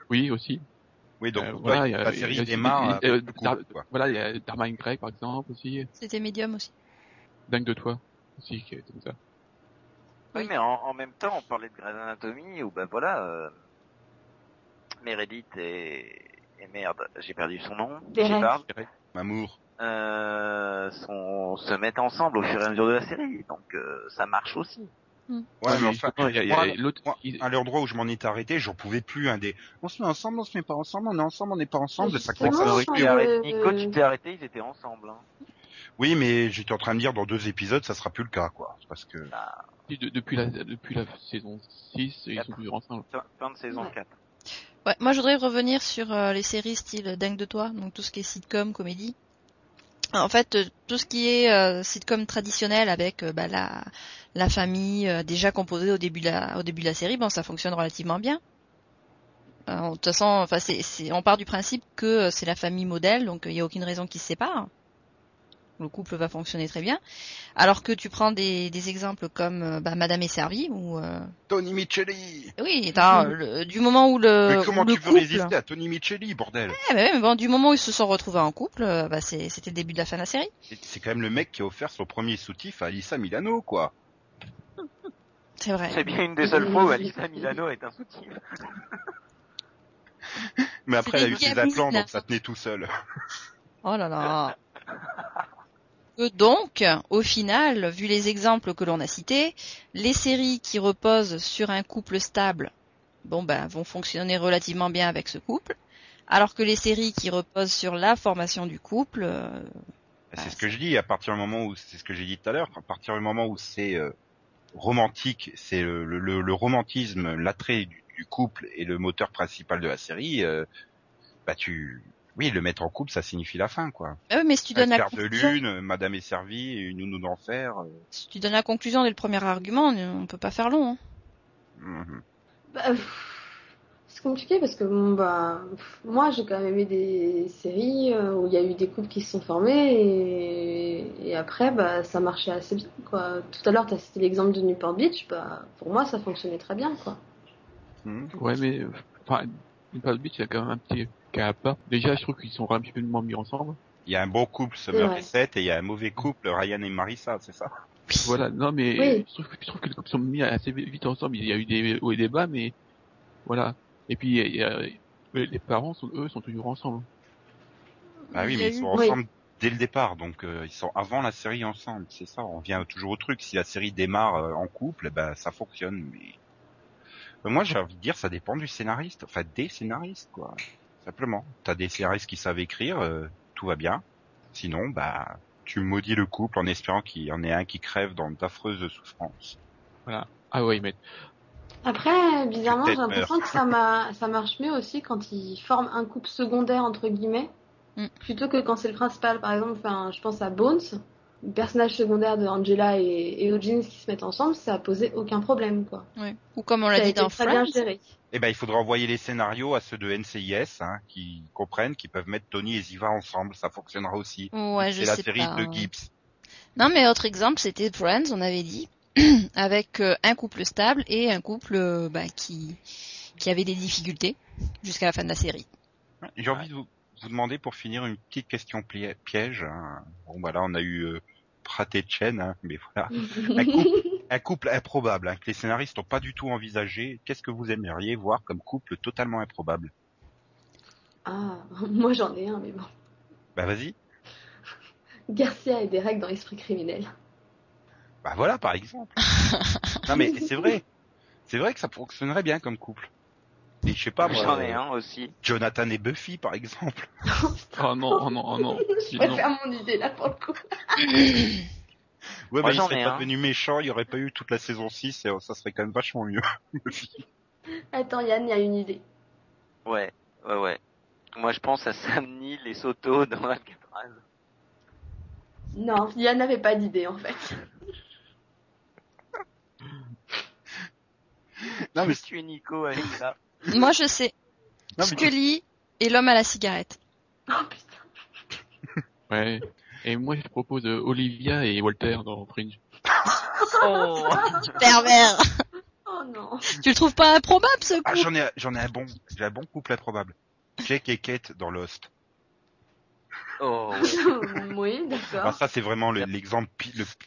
Oui, aussi. Oui, donc voilà, ouais, la série Emma. Voilà, il y a Dharma and Greg, par exemple, aussi. C'était Medium aussi. Dingue de toi, aussi, qui était comme ça. Oui, mais en même temps, on parlait de Grey's Anatomy, où ben voilà, Meredith et merde, j'ai perdu son nom. Gérard. Mamour. Se mettent ensemble au fur et à mesure de la série, donc ça marche aussi. Ouais, mais enfin, à l'endroit où je m'en étais arrêté, j'en pouvais plus. On se met ensemble, on se met pas ensemble, on est ensemble, on n'est pas ensemble. Ça Nico, tu t'es arrêté, ils étaient ensemble. Hein. Oui, mais j'étais en train de dire dans 2 épisodes, ça sera plus le cas, quoi, parce que depuis la saison 6, ils sont plus ensemble. Fin de saison 4. Ouais, moi je voudrais revenir sur les séries style Dingue de toi, donc tout ce qui est sitcom, comédie. En fait, tout ce qui est sitcom traditionnel avec la famille déjà composée au début de la série, bon, ça fonctionne relativement bien. De toute façon, enfin, on part du principe que c'est la famille modèle, donc il n'y a aucune raison qu'ils se séparent. Le couple va fonctionner très bien. Alors que tu prends des exemples comme Madame est servie ou Tony Micheli. Oui, du moment où le mais comment tu peux résister à Tony Micheli, bordel. Ouais, mais bon, du moment où ils se sont retrouvés en couple, c'était le début de la fin de la série. C'est quand même le mec qui a offert son premier soutif à Alyssa Milano, quoi. C'est vrai. C'est bien une des seules fois où Alyssa Milano est un soutif. Mais après, elle a eu ses aplans, donc ça tenait tout seul. Oh là là. Donc, au final, vu les exemples que l'on a cités, les séries qui reposent sur un couple stable, vont fonctionner relativement bien avec ce couple, alors que les séries qui reposent sur la formation du couple, c'est ce que je dis. À partir du moment où c'est ce que j'ai dit tout à l'heure, à partir du moment où c'est romantique, c'est le romantisme, l'attrait du couple et le moteur principal de la série, oui, le mettre en couple, ça signifie la fin, quoi. Oui, mais si tu donnes la conclusion... de lune, Madame est servie, une nounou d'enfer... Si tu donnes la conclusion dès le premier argument, on peut pas faire long. Hein. Mm-hmm. C'est compliqué parce que, moi, j'ai quand même eu des séries où il y a eu des couples qui se sont formés et après, ça marchait assez bien, quoi. Tout à l'heure, tu as cité l'exemple de Newport Beach, pour moi, ça fonctionnait très bien, quoi. Mm-hmm. Ouais, mais... Newport Beach, il y a quand même un petit... Déjà, je trouve qu'ils sont rapidement mis ensemble. Il y a un bon couple, Summer et Seth, et il y a un mauvais couple, Ryan et Marissa, c'est ça? Voilà, non, mais oui. je trouve que les couples sont mis assez vite ensemble. Il y a eu des hauts et des bas, mais voilà. Et puis, les parents, sont toujours ensemble. Ah oui, mais ils sont ensemble dès le départ, donc ils sont avant la série ensemble, c'est ça. On revient toujours au truc. Si la série démarre en couple, ça fonctionne, mais... Moi, j'ai envie de dire, ça dépend du scénariste, enfin des scénaristes, quoi. Simplement, t'as des scénaristes qui savent écrire, tout va bien. Sinon, tu maudis le couple en espérant qu'il y en ait un qui crève dans d'affreuses souffrances. Voilà. Ah oui, mais... Après, bizarrement, j'ai l'impression que ça marche mieux aussi quand ils forment un couple secondaire, entre guillemets, plutôt que quand c'est le principal. Par exemple, je pense à Bones, le personnage secondaire de Angela et Eugene qui se mettent ensemble, ça a posé aucun problème, quoi. Oui. Ou comme on l'a dit dans Friends. Il faudra envoyer les scénarios à ceux de NCIS, hein, qui comprennent, qui peuvent mettre Tony et Ziva ensemble, ça fonctionnera aussi. Ouais, c'est la série de Gibbs. Non, mais autre exemple, c'était Friends, on avait dit, avec un couple stable et un couple qui avait des difficultés jusqu'à la fin de la série. J'ai envie de vous demander pour finir une petite question piège. Hein. Bon, là, on a eu Pratt et Chen, hein, mais voilà. Un couple improbable, hein, que les scénaristes n'ont pas du tout envisagé. Qu'est-ce que vous aimeriez voir comme couple totalement improbable? Ah, moi j'en ai un, mais bon. Vas-y. Garcia et Derek dans Esprit criminel. Voilà, par exemple. Non, mais c'est vrai. C'est vrai que ça fonctionnerait bien comme couple. Et je sais pas, moi. J'en ai un aussi. Jonathan et Buffy, par exemple. Oh non. Je préfère mon idée là pour le coup. Ouais, moi, il serait pas devenu méchant, il y aurait pas eu toute la saison 6 et ça serait quand même vachement mieux. Attends, Yann, il y a une idée. Ouais. Moi, je pense à Sam Neill et Soto dans Alcatraz. Non, Yann n'avait pas d'idée, en fait. Non, mais tu es Nico avec ça. Moi, je sais. Non, Scully et l'homme à la cigarette. Oh, putain. Ouais. Et moi, je propose Olivia et Walter dans Fringe. Oh, pervers. Oh non. Tu le trouves pas improbable ce couple? Ah, j'en ai un bon. J'ai un bon couple improbable. Jake et Kate dans Lost. Oh. Oui, d'accord. Alors ça c'est vraiment l'exemple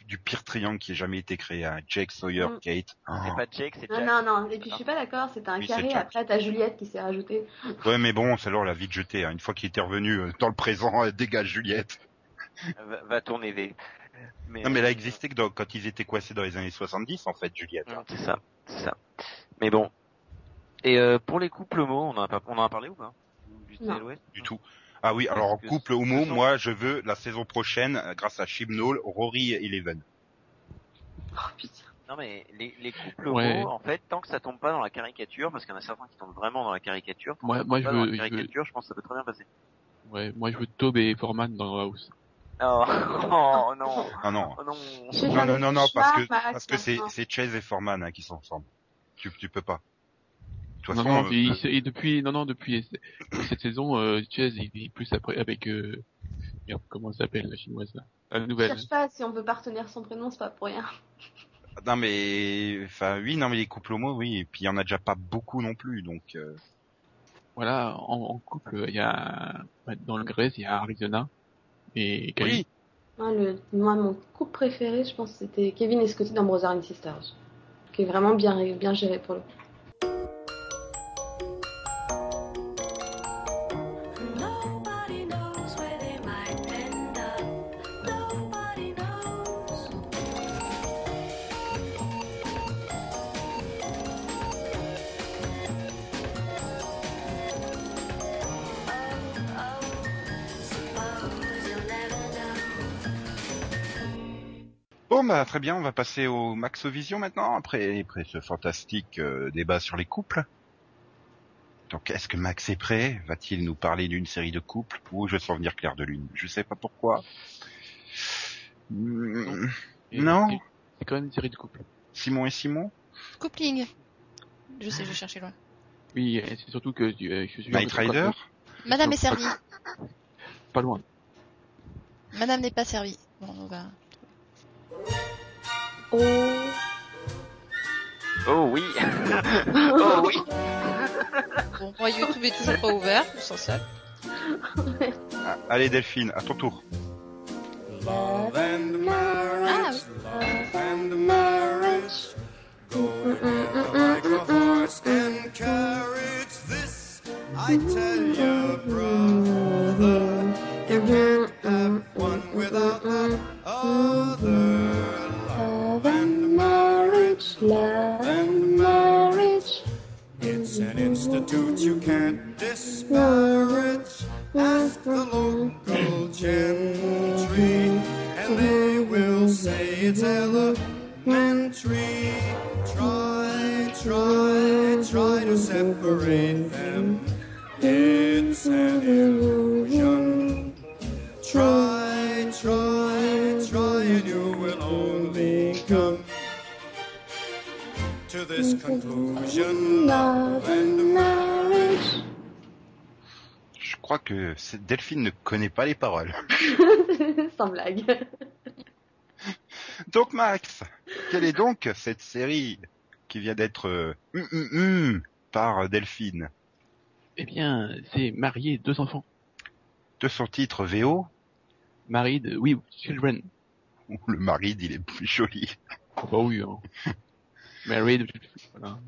du pire triangle qui ait jamais été créé. Hein. Jake, Sawyer, Kate. Oh. C'est pas Jake, c'est Jack. Non. Et puis je suis pas d'accord. C'était un carré. Après t'as Juliette qui s'est rajoutée. Ouais, mais bon, c'est alors la vie de jeter. Hein. Une fois qu'il était revenu dans le présent, dégage Juliette. Va tourner des. Mais non, mais elle a existé que quand ils étaient coincés dans les années 70, en fait, Juliette. Hein. C'est ça. Mais bon. Et pour les couples homo, on en a parlé ou pas? Du tout. Ah oui, alors en couple homo, moi, je veux la saison prochaine, grâce à Chibnall, Rory et Eleven. Oh putain. Non mais les couples homo, en fait, tant que ça tombe pas dans la caricature, parce qu'il y en a certains qui tombent vraiment dans la caricature. Je pense que ça peut très bien passer. Ouais, moi je veux Tobe et Foreman dans House. Non, parce que c'est Chase et Foreman hein, qui sont ensemble. Tu peux pas. De toute façon, depuis cette saison, Chase il plus après avec comment elle s'appelle la chinoise là, la nouvelle. Je cherche pas, si on peut pas retenir son prénom, c'est pas pour rien. Non mais les couples homo, oui, et puis il y en a déjà pas beaucoup non plus, donc. Voilà, en couple, il y a dans le Grèce, il y a Arizona. Et Kevin. Oui. Moi, mon couple préféré, je pense, c'était Kevin et Scotty dans Brothers and Sisters, qui est vraiment bien géré pour le coup. Bah, très bien, on va passer au Maxovision maintenant, après ce fantastique débat sur les couples. Donc, est-ce que Max est prêt? Va-t-il nous parler d'une série de couples ou je sens venir clair de lune? Je sais pas pourquoi. Non. C'est quand même une série de couples. Simon et Simon? Coupling. Je sais, je cherchais loin. Oui, c'est surtout que je suis... Night Rider? Madame est servie. Pas loin. Madame n'est pas servie. Bon, on va... Oh oui. Bon, moi YouTube est toujours pas ouvert, je sens ça. Allez Delphine, à ton tour. Love and marriage, love and marriage. Go together like a horse and carriage. This I tell you, brother. You can't have one without the other. Love and marriage, it's an institute you can't disparage. Ask the local gentry, and they will say it's elementary. Try to separate them, it's an illusion. Try, and you will only come to this conclusion, love and marriage. Je crois que Delphine ne connaît pas les paroles. Sans blague. Donc Max, quelle est donc cette série qui vient d'être par Delphine? Eh bien, c'est Marié, deux enfants. De son titre VO Married, oui, Children. Oh, le Married, il est plus joli. Oh bah oui, hein. Married, voilà.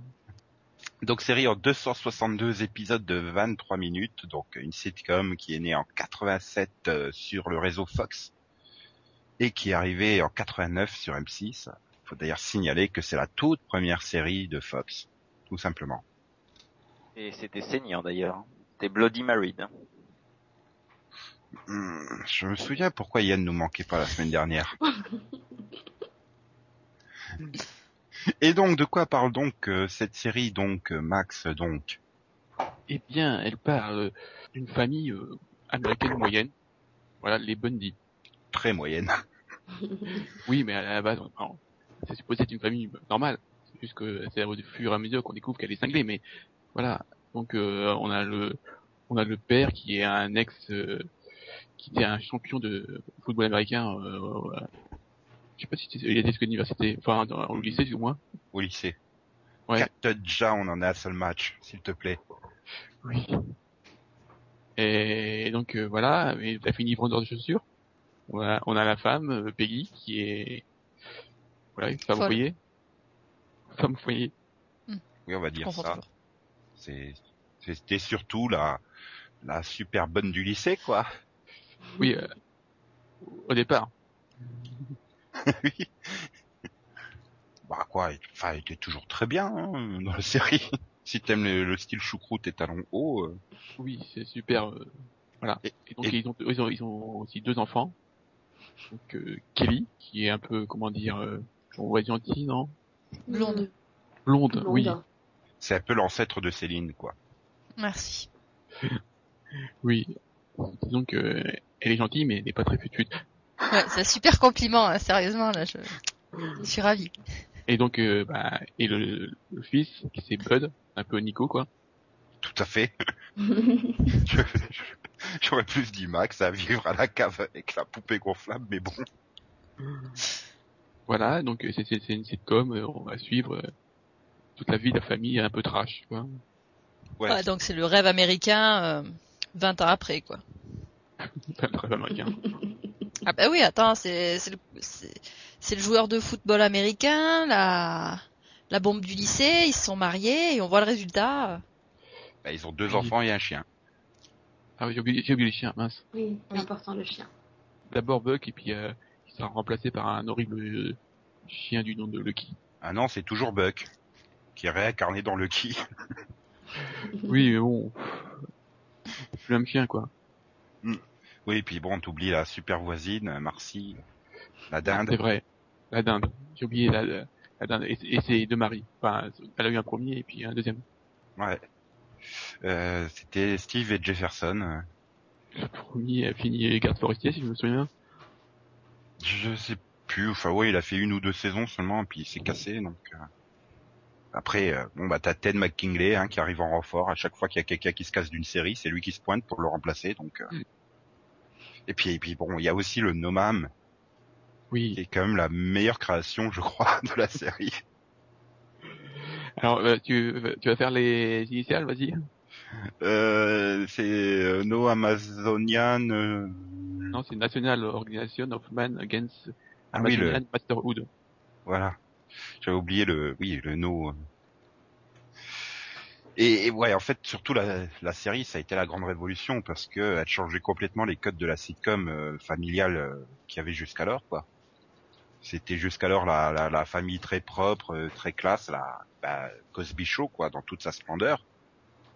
Donc série en 262 épisodes de 23 minutes, donc une sitcom qui est née en 87 sur le réseau Fox et qui est arrivée en 89 sur M6. Il faut d'ailleurs signaler que c'est la toute première série de Fox, tout simplement. Et c'était saignant d'ailleurs, c'était Bloody Married. Hein. Je me souviens pourquoi Yann nous manquait pas la semaine dernière. Et donc, de quoi parle donc cette série, donc Max, donc? Eh bien, elle parle d'une famille américaine moyenne, voilà, les Bundy. Très moyenne. Oui, mais à la base, c'est supposé être une famille normale. C'est juste que c'est au fur et à mesure qu'on découvre qu'elle est cinglée, mais voilà. Donc, on a le père qui est un qui était un champion de football américain. Voilà. Je sais pas si il a été à l'université, enfin au lycée du moins. Au lycée. Ouais. Capte déjà, on en est à seul match, s'il te plaît. Oui. Et donc voilà, mais t'as fini vendeur de chaussures. Voilà, on a la femme, Peggy, qui est voilà, une femme foyer. Femme foyer. Mmh. Oui, on va dire ça. C'était surtout la super bonne du lycée, quoi. Oui, au départ. Oui. Bah quoi, enfin, il était toujours très bien hein, dans la série. Si t'aimes le style choucroute et talons hauts. Oui, c'est super. Voilà. Et donc ils ont aussi deux enfants. Donc Kelly, qui est un peu comment dire, on voit gentille, non ? Blonde, oui. C'est un peu l'ancêtre de Céline, quoi. Merci. Oui. Disons que elle est gentille, mais elle n'est pas très futute. Ouais, c'est un super compliment, hein, sérieusement là. Je suis ravie. Et donc, bah, et le fils, c'est Bud, un peu Nico, quoi. Tout à fait. J'aurais plus dit Max à vivre à la cave avec la poupée gonflable, mais bon. Voilà, donc c'est une sitcom, on va suivre toute la vie de la famille un peu trash, quoi. Ouais. Ouais, donc c'est le rêve américain 20 ans après, quoi. Le rêve américain. Ah bah oui, attends, c'est le joueur de football américain, la bombe du lycée, ils se sont mariés et on voit le résultat. Bah, ils ont deux enfants et un chien. Ah oui, j'ai oublié le chien, mince. Oui, c'est important le chien. D'abord Buck et puis il sera remplacé par un horrible chien du nom de Lucky. Ah non, c'est toujours Buck qui est réincarné dans Lucky. Oui, mais bon, c'est le même chien quoi. Mm. Oui, et puis bon, t'oublies la super voisine, Marcy, la dinde. C'est vrai, la dinde. J'ai oublié la dinde. Et c'est deux maris. Enfin, elle a eu un premier et puis un deuxième. Ouais. C'était Steve et Jefferson. Le premier a fini les gardes forestiers, si je me souviens. Je sais plus. Enfin, ouais, il a fait une ou deux saisons seulement, et puis il s'est cassé, donc... Après, bon, bah, t'as Ted McKinley, hein, qui arrive en renfort. À chaque fois qu'il y a quelqu'un qui se casse d'une série, c'est lui qui se pointe pour le remplacer, donc... Et puis bon, il y a aussi le Nomam. Oui. Qui est quand même la meilleure création, je crois, de la série. Alors, tu vas faire les initiales, vas-y. C'est No Amazonian. Non, c'est National Organization of Man Against Amazonian Masterhood. Voilà. J'avais oublié le No. Et ouais, en fait, surtout la série, ça a été la grande révolution parce que elle changeait complètement les codes de la sitcom familiale qu'il y avait jusqu'alors, quoi. C'était jusqu'alors la famille très propre, très classe, la Cosby Show, quoi, dans toute sa splendeur.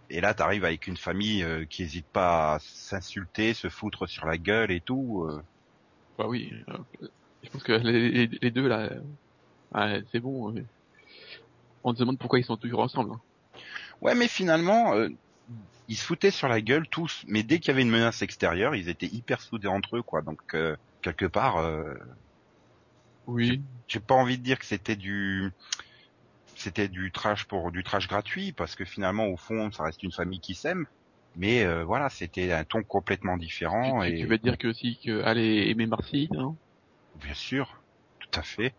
Et là, t'arrives avec une famille qui hésite pas à s'insulter, se foutre sur la gueule et tout. Bah oui, je pense que les deux là, c'est bon. On se demande pourquoi ils sont toujours ensemble. Hein. Ouais, mais finalement, ils se foutaient sur la gueule tous, mais dès qu'il y avait une menace extérieure, ils étaient hyper soudés entre eux, quoi. Donc, quelque part, oui. J'ai pas envie de dire que c'était du trash pour du trash gratuit, parce que finalement, au fond, ça reste une famille qui s'aime. Mais voilà, c'était un ton complètement différent. Tu veux dire que aussi que Al aimait Marcy, non ? Bien sûr, tout à fait.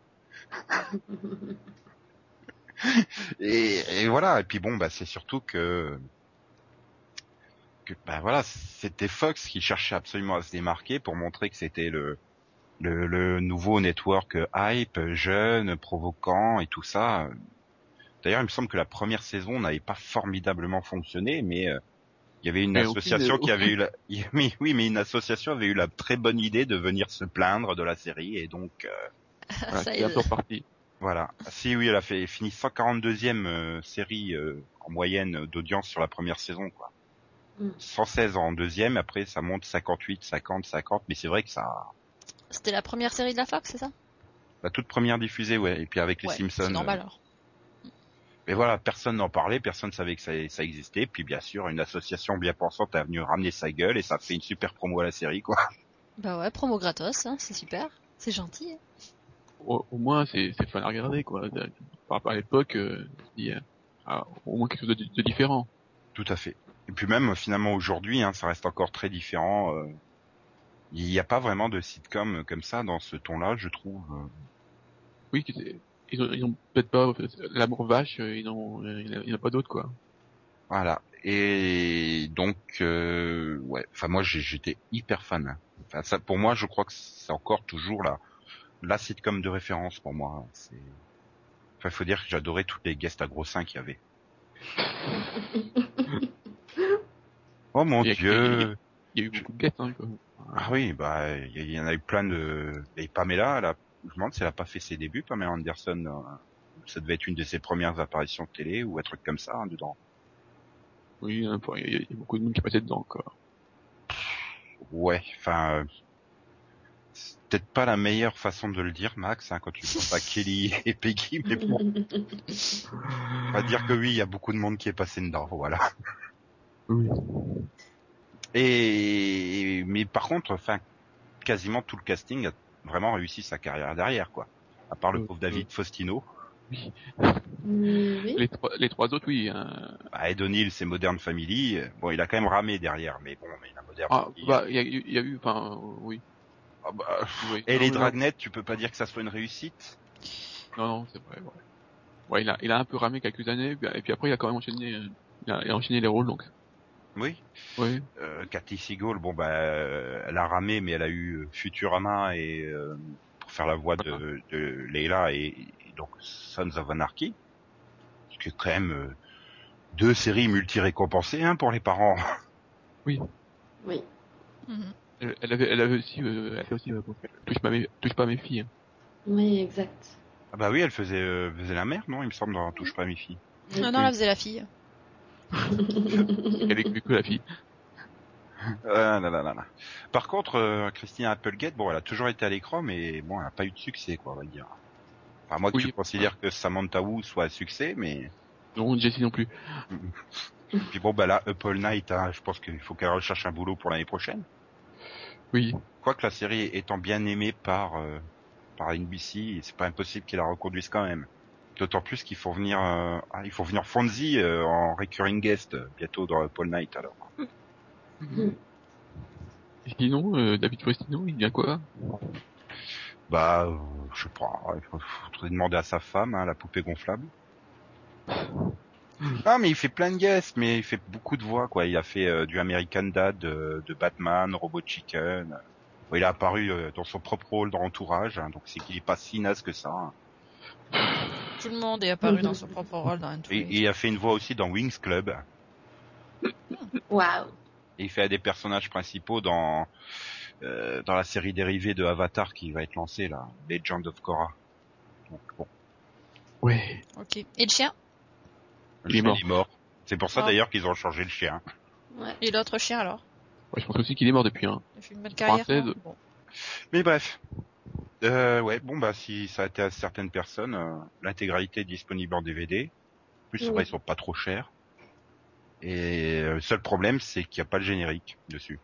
Et voilà, et puis bon, bah, c'est surtout que bah voilà, c'était Fox qui cherchait absolument à se démarquer pour montrer que c'était le nouveau network hype, jeune, provoquant et tout ça. D'ailleurs, il me semble que la première saison n'avait pas formidablement fonctionné, mais il y avait une association qui avait eu mais une association avait eu la très bonne idée de venir se plaindre de la série et donc voilà, c'est un peu reparti. Voilà. Si oui, elle a fini 142e série en moyenne d'audience sur la première saison, quoi. 116 en deuxième, après ça monte 58, 50, 50, mais c'est vrai que ça... C'était la première série de la Fox, c'est ça ? La toute première diffusée, ouais, et puis avec les Simpsons. C'est normal, alors. Mais voilà, personne n'en parlait, personne ne savait que ça existait, puis bien sûr, une association bien pensante est venue ramener sa gueule, et ça fait une super promo à la série, quoi. Bah ouais, promo gratos, hein, c'est super, c'est gentil, hein. Au moins, c'est fun à regarder, quoi. Par rapport à l'époque, au moins quelque chose de différent. Tout à fait. Et puis même, finalement, aujourd'hui, hein, ça reste encore très différent. Il n'y a pas vraiment de sitcom comme ça, dans ce ton-là, je trouve. Oui, ils ont peut-être pas l'amour vache, il n'y en a pas d'autres, quoi. Voilà. Et donc, ouais. Enfin, moi, j'étais hyper fan. Enfin, ça, pour moi, je crois que c'est encore toujours la sitcom de référence pour moi. C'est... Enfin, faut dire que j'adorais toutes les guests à gros seins qu'il y avait. Oh mon Dieu! Il y a eu beaucoup de guests, hein, quoi. Ah oui, bah, il y en a eu plein de... Et Pamela, je me demande si elle a pas fait ses débuts, Pamela Anderson. Ça devait être une de ses premières apparitions de télé ou un truc comme ça, hein, dedans. Oui, il y a beaucoup de monde qui est passé dedans, quoi. Ouais, enfin... c'est peut-être pas la meilleure façon de le dire, Max, hein, quand tu penses à Kelly et Peggy, mais bon... On va dire que oui, il y a beaucoup de monde qui est passé dedans, voilà. Oui. Mais par contre, enfin, quasiment tout le casting a vraiment réussi sa carrière derrière, quoi. À part le pauvre David Faustino. Oui. Les trois autres, oui. Bah, Ed O'Neill, c'est Modern Family. Bon, il a quand même ramé derrière, mais bon, mais la Modern Family. Bah, il y a eu, enfin, oui. Ah bah, oui. Et non, les Dragnet, tu peux pas dire que ça soit une réussite? Non, c'est vrai, ouais. Ouais, il a un peu ramé quelques années, et puis après, il a quand même enchaîné, il a enchaîné les rôles, donc. Oui. Cathy Segal, bon, bah, elle a ramé, mais elle a eu Futurama et, pour faire la voix de Leila et donc Sons of Anarchy. Ce qui est quand même, deux séries multi-récompensées, hein, pour les parents. Oui. Mm-hmm. Elle avait aussi, touche pas mes filles. Oui, exact. Ah bah oui, elle faisait la mère, non? Il me semble, dans Touche pas mes filles. Non, elle faisait la fille. Elle est que la fille. Non. Par contre, Christina Applegate, bon, elle a toujours été à l'écran, mais bon, elle n'a pas eu de succès, quoi, on va dire. Enfin, moi, tu considères que Samantha Wu soit un succès, mais... Non, Jessie non plus. Puis bon, bah là, Up All Night, hein, je pense qu'il faut qu'elle recherche un boulot pour l'année prochaine. Oui. Quoique la série étant bien aimée par NBC, c'est pas impossible qu'ils la reconduisent quand même. D'autant plus qu'ils font venir, Fonzie en recurring guest bientôt dans Paul Knight, alors. Et sinon, David Faustino, il y a quoi? Bah, je sais pas. Il faut demander à sa femme, hein, la poupée gonflable. Ah, mais il fait plein de guests, mais il fait beaucoup de voix, quoi. Il a fait du American Dad, de Batman, Robot Chicken. Bon, il a apparu dans son propre rôle dans Entourage, hein, donc c'est qu'il est pas si naze que ça. Hein. Tout le monde est apparu dans son propre rôle dans Entourage. Et il a fait une voix aussi dans Wings Club. Waouh. Et il fait des personnages principaux dans la série dérivée de Avatar qui va être lancée là, Legend of Korra. Donc bon. Ouais. Ok. Et le chien? Il est mort. C'est pour ça d'ailleurs qu'ils ont changé le chien. Ouais. Et l'autre chien alors? Ouais, je pense aussi qu'il est mort depuis. Hein. Il fait une bonne carrière. Bon. Mais bref. Ouais, bon, bah, si ça intéresse certaines personnes, l'intégralité est disponible en DVD. En plus, ils sont pas trop chers. Et le seul problème, c'est qu'il n'y a pas le générique dessus.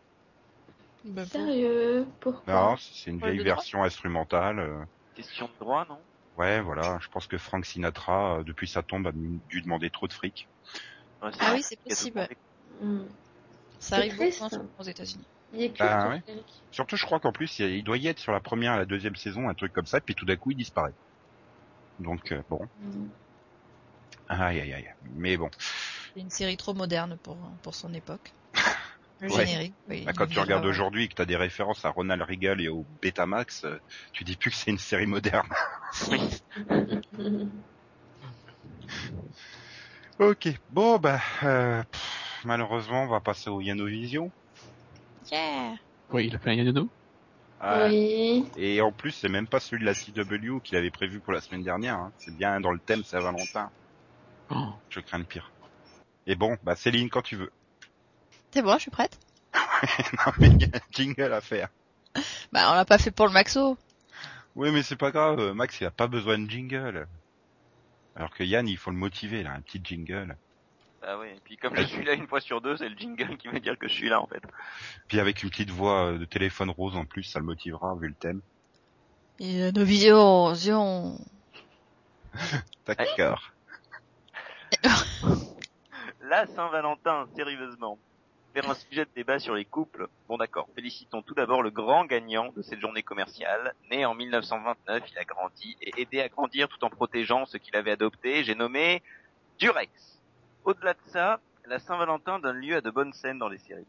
Bah, sérieux? Pourquoi? Non, c'est une vieille version instrumentale. Question de droit, non? Ouais, voilà. Je pense que Frank Sinatra, depuis sa tombe, a dû demander trop de fric. Ouais, ah oui, c'est possible. Ça arrive beaucoup aux États-Unis. Ah, ouais. Surtout, je crois qu'en plus, il doit y être sur la première et la deuxième saison, un truc comme ça, puis tout d'un coup, il disparaît. Donc, bon. Aïe. Mais bon. C'est une série trop moderne pour son époque. Le générique. Ouais. Oui, bah, quand tu regardes aujourd'hui et que t'as des références à Ronald Reagan et au Betamax, tu dis plus que c'est une série moderne. Oui. Ok. Bon, bah, malheureusement, on va passer au Yanovision. Yeah. Oui, il a fait un Yanono. Oui. Et en plus, c'est même pas celui de la CW qu'il avait prévu pour la semaine dernière. Hein. C'est bien dans le thème Saint-Valentin. Oh. Je crains le pire. Et bon, bah Céline, quand tu veux. C'est bon, je suis prête. Non mais il y a un jingle à faire. Bah on l'a pas fait pour le Maxo. Oui mais c'est pas grave, Max il a pas besoin de jingle. Alors que Yann, il faut le motiver là, un petit jingle. Ah oui, et puis comme je suis là une fois sur deux, c'est le jingle qui va dire que je suis là en fait. Puis avec une petite voix de téléphone rose en plus, ça le motivera vu le thème. Et nos vidéos, Zion. D'accord. La Saint-Valentin, sérieusement. Faire un sujet de débat sur les couples. Bon d'accord, félicitons tout d'abord le grand gagnant de cette journée commerciale. Né en 1929, il a grandi et aidé à grandir tout en protégeant ceux qu'il avait adoptés. J'ai nommé Durex. Au-delà de ça, la Saint-Valentin donne lieu à de bonnes scènes dans les séries.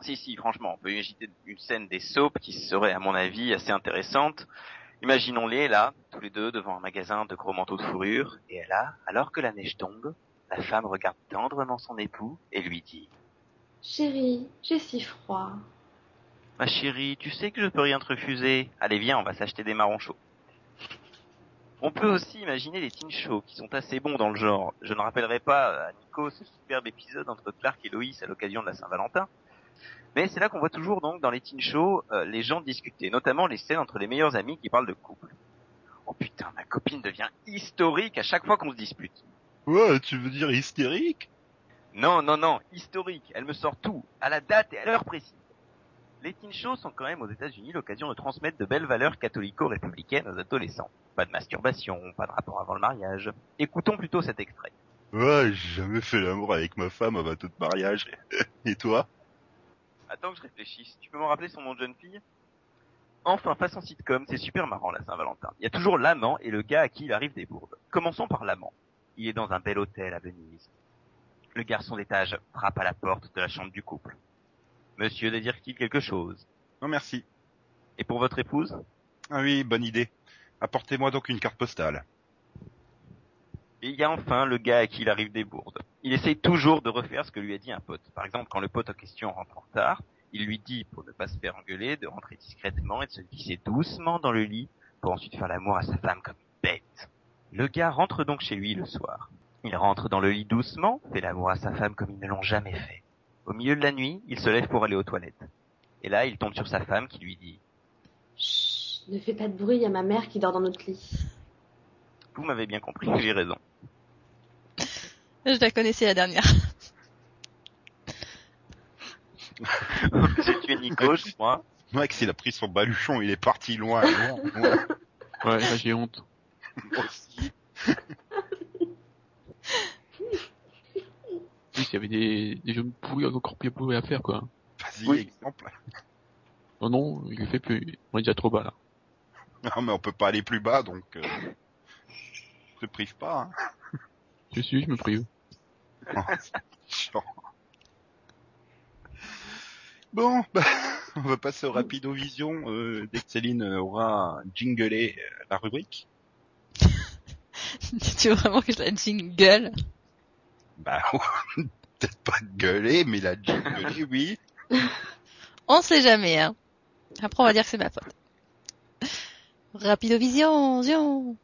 Si, franchement, on peut imaginer une scène des soaps qui serait, à mon avis, assez intéressante. Imaginons-les, là, tous les deux, devant un magasin de gros manteaux de fourrure. Et là, alors que la neige tombe, la femme regarde tendrement son époux et lui dit... « Chérie, j'ai si froid. »« Ma chérie, tu sais que je peux rien te refuser. Allez, viens, on va s'acheter des marrons chauds. » On peut aussi imaginer les teen shows qui sont assez bons dans le genre. Je ne rappellerai pas à Nico ce superbe épisode entre Clark et Lois à l'occasion de la Saint-Valentin. Mais c'est là qu'on voit toujours donc dans les teen shows les gens discuter, notamment les scènes entre les meilleurs amis qui parlent de couple. Oh putain, ma copine devient historique à chaque fois qu'on se dispute. Ouais, tu veux dire hystérique ? Non, historique, elle me sort tout, à la date et à l'heure précise. Les teen shows sont quand même aux États-Unis l'occasion de transmettre de belles valeurs catholico-républicaines aux adolescents. Pas de masturbation, pas de rapport avant le mariage. Écoutons plutôt cet extrait. Ouais, j'ai jamais fait l'amour avec ma femme à ma taux de mariage. Et toi ? Attends que je réfléchisse, tu peux me rappeler son nom de jeune fille ? Enfin, façon sitcom, c'est super marrant la Saint-Valentin. Il y a toujours l'amant et le gars à qui il arrive des bourdes. Commençons par l'amant. Il est dans un bel hôtel à Venise. Le garçon d'étage frappe à la porte de la chambre du couple. « Monsieur, désire-t-il quelque chose ?»« Non, merci. »« Et pour votre épouse ?»« Ah oui, bonne idée. Apportez-moi donc une carte postale. » Et il y a enfin le gars à qui il arrive des bourdes. Il essaye toujours de refaire ce que lui a dit un pote. Par exemple, quand le pote en question rentre en retard, il lui dit, pour ne pas se faire engueuler, de rentrer discrètement et de se glisser doucement dans le lit pour ensuite faire l'amour à sa femme comme une bête. Le gars rentre donc chez lui le soir. Il rentre dans le lit doucement, fait l'amour à sa femme comme ils ne l'ont jamais fait. Au milieu de la nuit, il se lève pour aller aux toilettes. Et là, il tombe sur sa femme qui lui dit « Chut, ne fais pas de bruit, il y a ma mère qui dort dans notre lit. » Vous m'avez bien compris, j'ai raison. Je la connaissais la dernière. J'ai tué Nico, je crois. Max, il a pris son baluchon, il est parti loin. Ouais, là, j'ai honte. Moi aussi. Oui, il y avait des jeux pourris encore plus pourris à faire, quoi. Vas-y, oui. Exemple. Non, il le fait plus. On est déjà trop bas, là. Non, mais on peut pas aller plus bas, donc... Je te prive pas, hein. Je me prive. Oh, chiant. Bon, bah, on va passer au Rapidovision dès que Céline aura jinglé la rubrique. Tu veux vraiment que je la jingle ? Bah, peut-être pas gueuler, mais la jingle, oui. On sait jamais, hein. Après, on va dire que c'est ma faute. Rapidovision, zion.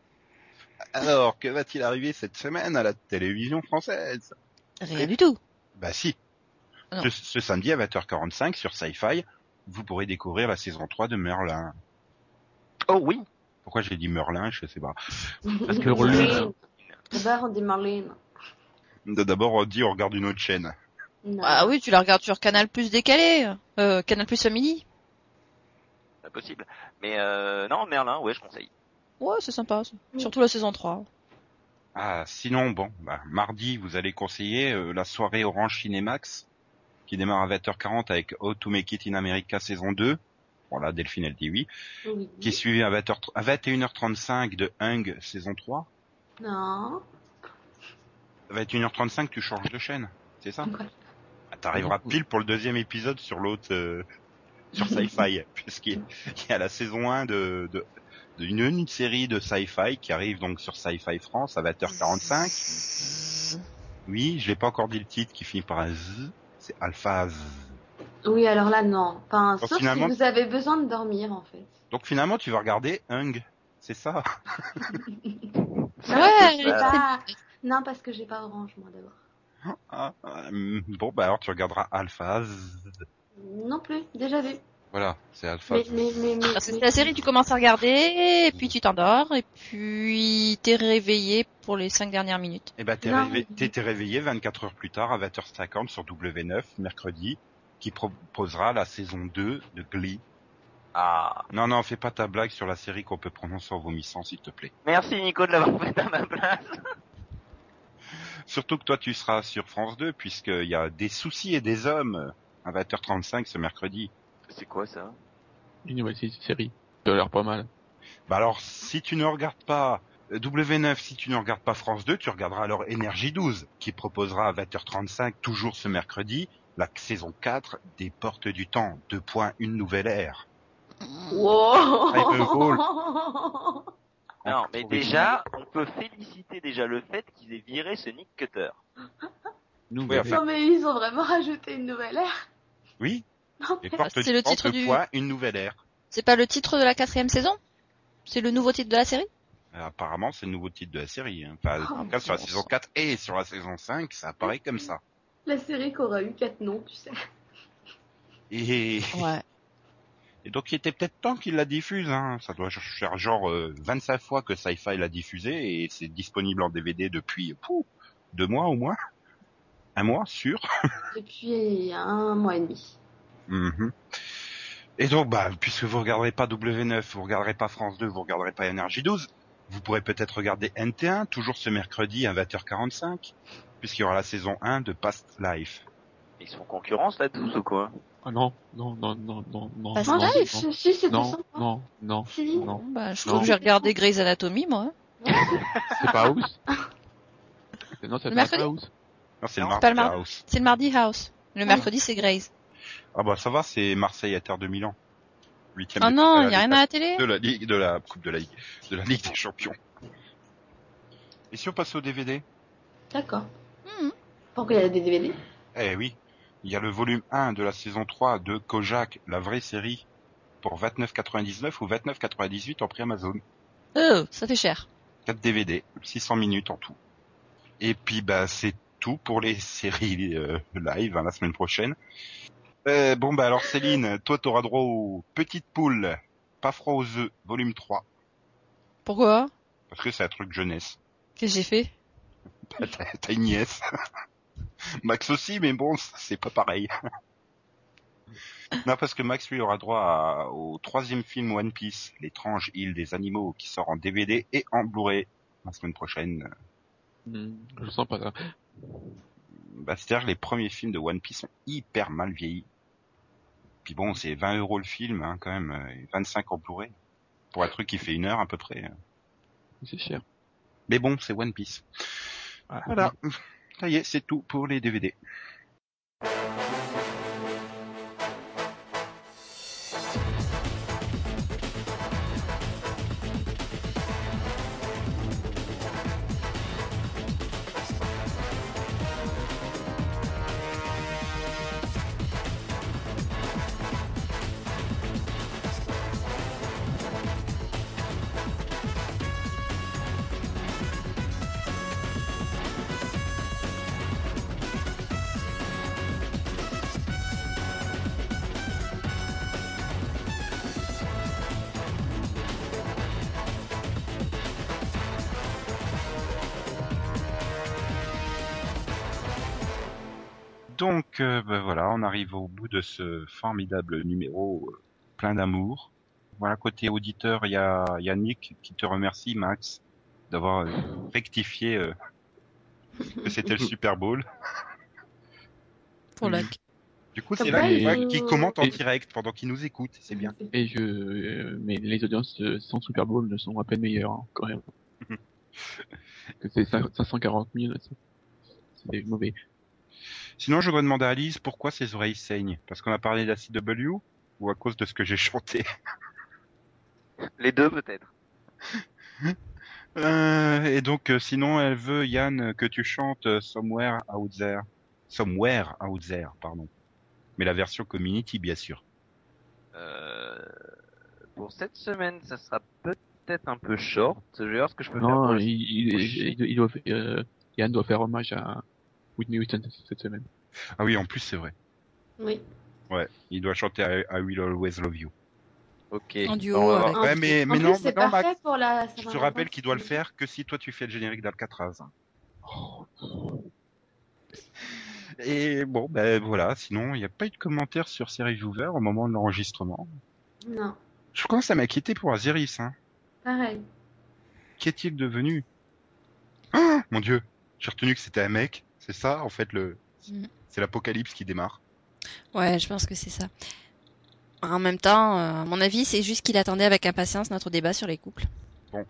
Alors, que va-t-il arriver cette semaine à la télévision française ? Rien du tout. Bah si. Ce samedi à 20h45 sur Sci-Fi, vous pourrez découvrir la saison 3 de Merlin. Oh oui. Pourquoi j'ai dit Merlin ? Je sais pas. Parce que Merlin. D'abord on dit Merlin. D'abord on dit on regarde une autre chaîne. Non. Ah oui, tu la regardes sur Canal Plus décalé, Canal Plus Family. C'est possible. Mais non, Merlin, ouais, je conseille. Ouais, c'est sympa, surtout la saison 3. Ah, sinon, bon, bah, mardi, vous allez conseiller la soirée Orange Cinémax, qui démarre à 20h40 avec How to Make It in America saison 2. Voilà, Delphine, elle dit oui. Oui. Qui est suivie à 21h35 de Hung saison 3. Non. À 21h35, tu changes de chaîne, c'est ça ? Ouais. Ah, t'arriveras pile pour le deuxième épisode sur l'autre, sur Sci-Fi, puisqu'il y a la saison 1 d'une série de Sci-Fi qui arrive donc sur Sci-Fi France à 20h45. Oui, je n'ai pas encore dit le titre qui finit par un Z, c'est Alpha Z. Oui, alors là, non. Enfin, donc, sauf finalement... si vous avez besoin de dormir, en fait. Donc finalement, tu vas regarder Hung, c'est ça ? Ouais, pas... Non, parce que j'ai pas Orange, moi, d'abord. Bon, bah alors tu regarderas Alpha Z. Non plus, déjà vu. Voilà, c'est Alpha. C'est la série, tu commences à regarder, et puis tu t'endors, et puis t'es réveillé pour les 5 dernières minutes. Et bah, t'es réveillé 24 heures plus tard à 20h50 sur W9, mercredi, qui proposera la saison 2 de Glee. Ah. Non, fais pas ta blague sur la série qu'on peut prononcer en vomissant, s'il te plaît. Merci Nico de l'avoir fait à ma place. Surtout que toi, tu seras sur France 2, puisqu'il y a des soucis et des hommes à 20h35 ce mercredi. C'est quoi ça? Une nouvelle série. Ça a l'air pas mal. Bah alors, si tu ne regardes pas W9, si tu ne regardes pas France 2, tu regarderas alors Énergie 12, qui proposera à 20h35, toujours ce mercredi, la saison 4 des Portes du Temps, 2. Une nouvelle ère. Wow. Non, mais déjà, on peut féliciter déjà le fait qu'ils aient viré ce Nick Cutter. Non, mais ils ont vraiment rajouté une nouvelle ère. Oui. Non, mais... c'est le titre du... une nouvelle ère. C'est pas le titre de la 4e saison? C'est le nouveau titre de la série? Apparemment, c'est le nouveau titre de la série. Hein. Enfin, en tout cas, sur la saison 4 et sur la saison 5, ça apparaît comme ça. La série qu'aura eu 4 noms, tu sais. Et... ouais. Et donc, il était peut-être temps qu'il la diffuse, hein. Ça doit faire genre 25 fois que Sci-Fi l'a diffusé et c'est disponible en DVD depuis 2 mois au moins. 1 mois, sûr. Depuis 1 mois et demi. Mm-hmm. Et donc, bah, puisque vous regarderez pas W9, vous regarderez pas France 2, vous regarderez pas Energy 12, vous pourrez peut-être regarder NT1, toujours ce mercredi à 20h45, puisqu'il y aura la saison 1 de Past Life. Ils sont en concurrence, la 12 ou quoi? Ah non. Past Life, si, c'est tout ça. Non. Bah, je trouve que j'ai regardé Grey's Anatomy, moi. C'est pas House? Non, c'est pas House. Non, c'est le mardi House. C'est le mardi House. Le mercredi, c'est Grey's. Ah bah ça va, c'est Marseille à terre de Milan. 8e. Ah non, il y a rien à la télé. De la Ligue, de la Coupe de la Ligue, de la Ligue des Champions. Et si on passe au DVD? D'accord. Mmh. Pourquoi il y a des DVD? Eh oui, il y a le volume 1 de la saison 3 de Kojak, la vraie série, pour 29,99 ou 29,98 en prix Amazon. Oh, ça fait cher. 4 DVD, 600 minutes en tout. Et puis bah c'est tout pour les séries live hein, la semaine prochaine. Bon bah alors Céline, toi t'auras droit aux Petites Poules, pas froid aux œufs, volume 3. Pourquoi? Parce que c'est un truc jeunesse. Qu'est-ce que j'ai fait? Bah, t'as une nièce. Max aussi, mais bon, c'est pas pareil. Non, parce que Max lui aura droit au 3e film One Piece, l'étrange île des animaux, qui sort en DVD et en Blu-ray la semaine prochaine. Je sens pas ça. Bah, c'est-à-dire les premiers films de One Piece sont hyper mal vieillis. Puis bon, c'est 20€ le film, hein, quand même, et 25 en Blu-ray. Pour un truc qui fait 1 heure, à peu près. C'est cher. Mais bon, c'est One Piece. Voilà. Ça y est, c'est tout pour les DVD. Donc ben voilà, on arrive au bout de ce formidable numéro plein d'amour. Voilà, côté auditeur, il y a Yannick qui te remercie, Max, d'avoir rectifié que c'était le Super Bowl. Pour du coup, c'est là qui commente en direct pendant qu'il nous écoute, c'est bien. Et mais les audiences sans Super Bowl ne sont à peine meilleures, hein, quand même. Que c'est 540 000, c'est mauvais. Sinon, je voudrais demander à Alice pourquoi ses oreilles saignent. Parce qu'on a parlé de la CW ou à cause de ce que j'ai chanté? Les deux, peut-être. Et donc, sinon, elle veut, Yann, que tu chantes Somewhere Out There. Somewhere Out There, pardon. Mais la version Community, bien sûr. Pour cette semaine, ça sera peut-être un peu short. Je vais voir ce que je peux faire. Non, Yann doit faire hommage à Whitney Houston cette semaine. Ah oui, en plus, c'est vrai. Oui. Ouais, il doit chanter I Will Always Love You. Ok. En duo. Ouais, mais non, c'est pas fait pour la... Je te rappelle qu'il doit le faire que si toi tu fais le générique d'Alcatraz. Oh. Et bon, ben voilà, sinon, il n'y a pas eu de commentaires sur SeriViewer au moment de l'enregistrement. Non. Je commence à m'inquiéter pour Azeris. Hein. Pareil. Qu'est-il devenu? Ah, mon Dieu! J'ai retenu que c'était un mec. C'est ça, en fait, c'est l'apocalypse qui démarre. Ouais, je pense que c'est ça. En même temps, à mon avis, c'est juste qu'il attendait avec impatience notre débat sur les couples. Bon.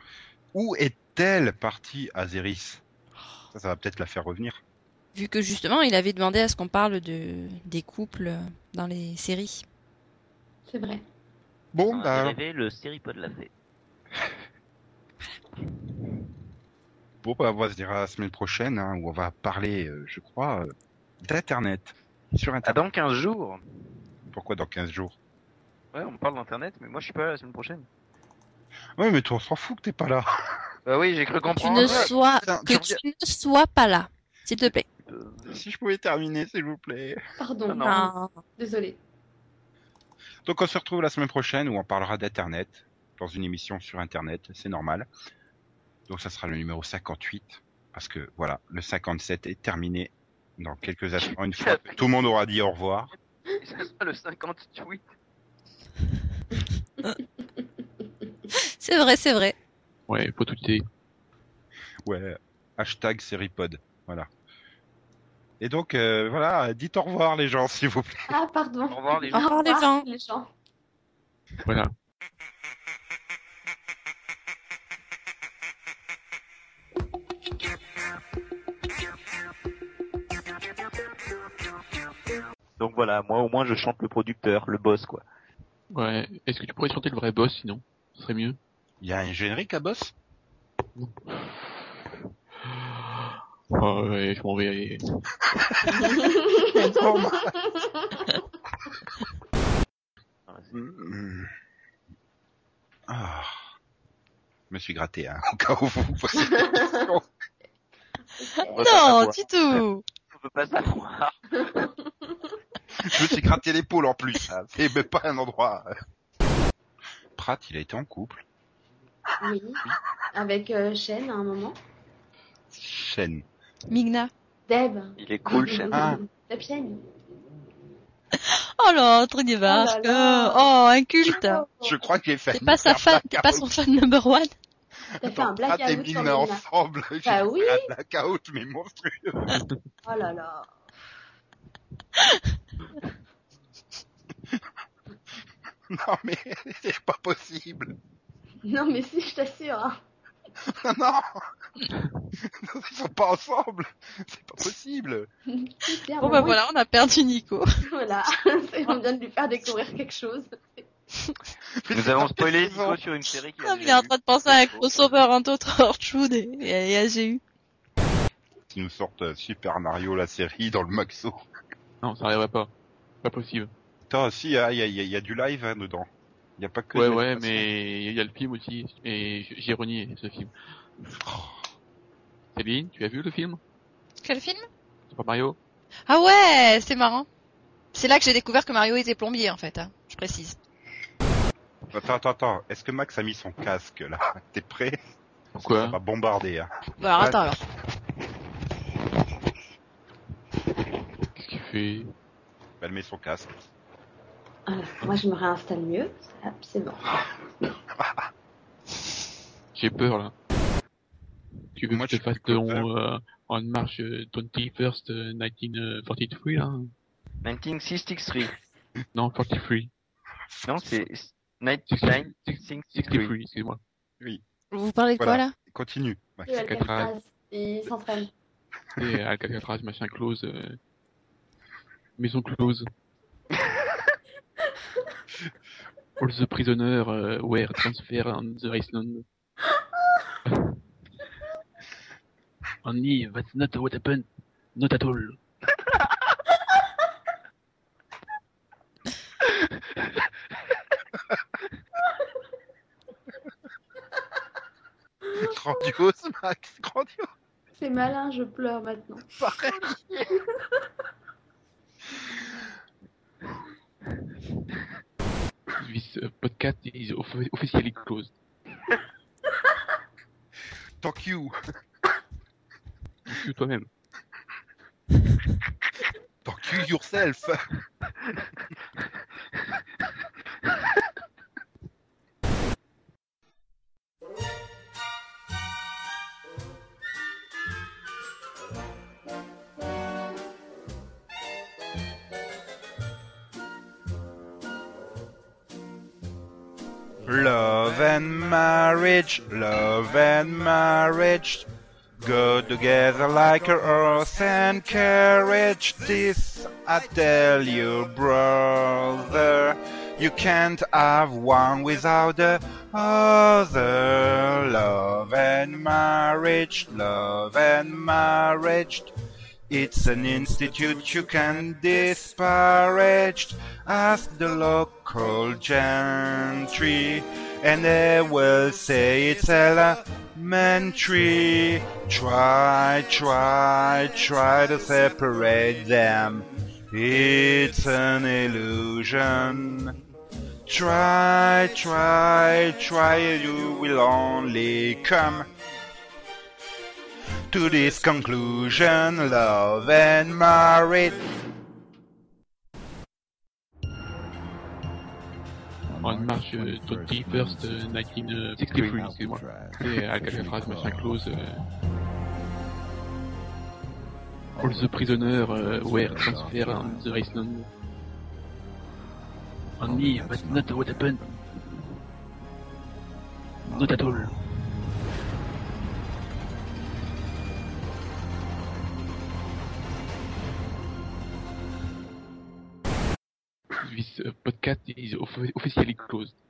Où est-elle partie, Azeris ? Ça va peut-être la faire revenir. Vu que justement, il avait demandé à ce qu'on parle des couples dans les séries. C'est vrai. Bon, bah... rêvé, le Seripod l'a fait. Bon, bah, on va se dire à la semaine prochaine, hein, où on va parler, je crois, d'Internet. Sur Internet. Ah, dans 15 jours. Pourquoi dans 15 jours ? Ouais, on parle d'Internet, mais moi, je suis pas là la semaine prochaine. Ouais, mais toi, on s'en fout que t'es pas là. Bah oui, j'ai cru comprendre. Tu ne sois pas là, s'il te plaît. Si je pouvais terminer, s'il vous plaît. Pardon, non. Désolé. Donc, on se retrouve la semaine prochaine où on parlera d'Internet, dans une émission sur Internet, c'est normal. Donc, ça sera le numéro 58, parce que, voilà, le 57 est terminé dans quelques instants. Une fois, tout le monde aura dit au revoir. Et ça sera le 58. C'est vrai, c'est vrai. Ouais, faut tout dire. Ouais, hashtag Seripod, voilà. Et donc, voilà, dites au revoir les gens, s'il vous plaît. Ah, pardon. Au revoir les gens. Au revoir les gens. Voilà. Donc voilà, moi au moins je chante le producteur, le boss quoi. Ouais, est-ce que tu pourrais chanter le vrai boss sinon ? Ce serait mieux. Il y a un générique à boss ? Oh ouais, je m'en vais aller. Ah, je me suis gratté, hein, au cas où vous posez des questions. Non, du tout. On peut pas savoir. Je me suis gratté l'épaule en plus, hein. C'est même pas un endroit. Pratt, il a été en couple. Oui, avec Shane à un moment. Shane. Migna. Deb. Il est cool, Shane. Ah. Deb Shane. Oh l'autre, il est vache. Oh, inculte. Je crois que j'ai fait. C'est pas sa fan, c'est pas son fan number one. T'as fait un blackout. Pratt et Migna ensemble. Bah oui. Un blackout, mais monstrueux. Oh là là. Non mais c'est pas possible. Non mais si, je t'assure. Hein. Non, ils sont pas ensemble. C'est pas possible. Bon bah voilà, on a perdu Nico. Voilà, on vient de lui faire découvrir quelque chose. Nous avons spoilé Nico sur une série qui... Non, il est en train de penser à un crossover entre Torchwood et AGU. Ils nous sortent Super Mario la série dans le Maxo. Non, ça n'arriverait pas. Pas possible. Attends, si, il y a du live hein, dedans. Il n'y a pas que... Ouais, mais il y a le film aussi. Et j'ai renié ce film. Céline, tu as vu le film ? Quel film ? C'est pas Mario. Ah ouais, c'est marrant. C'est là que j'ai découvert que Mario était plombier, en fait. Hein. Je précise. Attends. Est-ce que Max a mis son casque, là ? T'es prêt ? Pourquoi ? Ça va bombarder. Hein. Bah, alors, attends, alors. Qu'est-ce qu'il fait ? Bah, elle met son casque. Moi, je me réinstalle mieux. Hop, c'est bon. J'ai peur, là. Tu veux moi, que je fasse on marche 21st 1943, là 1963. Non, 43. Non, c'est 1963, excuse-moi. Oui. Vous parlez de quoi, là ? Continue. Et Alcatraz, il s'entraîne. Et Alcatraz, machin close. Maison close. All the prisoners were transferred on the island. Only that's not what happened. Not at all. Grandiose, Max, grandiose. C'est malin, je pleure maintenant. Pareil. This podcast is officially closed. Thank you. Thank you toi-même. Thank you yourself. love and marriage, go together like a horse and carriage. This I tell you, brother, you can't have one without the other. Love and marriage, it's an institute you can disparage. Ask the local gentry, and they will say it's elementary. Try to separate them, it's an illusion. Try, you will only come to this conclusion. Love and marriage. En marche Totti First 1963, excuse-moi. C'est Alcatraz, machin close. All the prisoners were transferred on the island. On me, but not what happened. Not at all. This podcast is officially closed.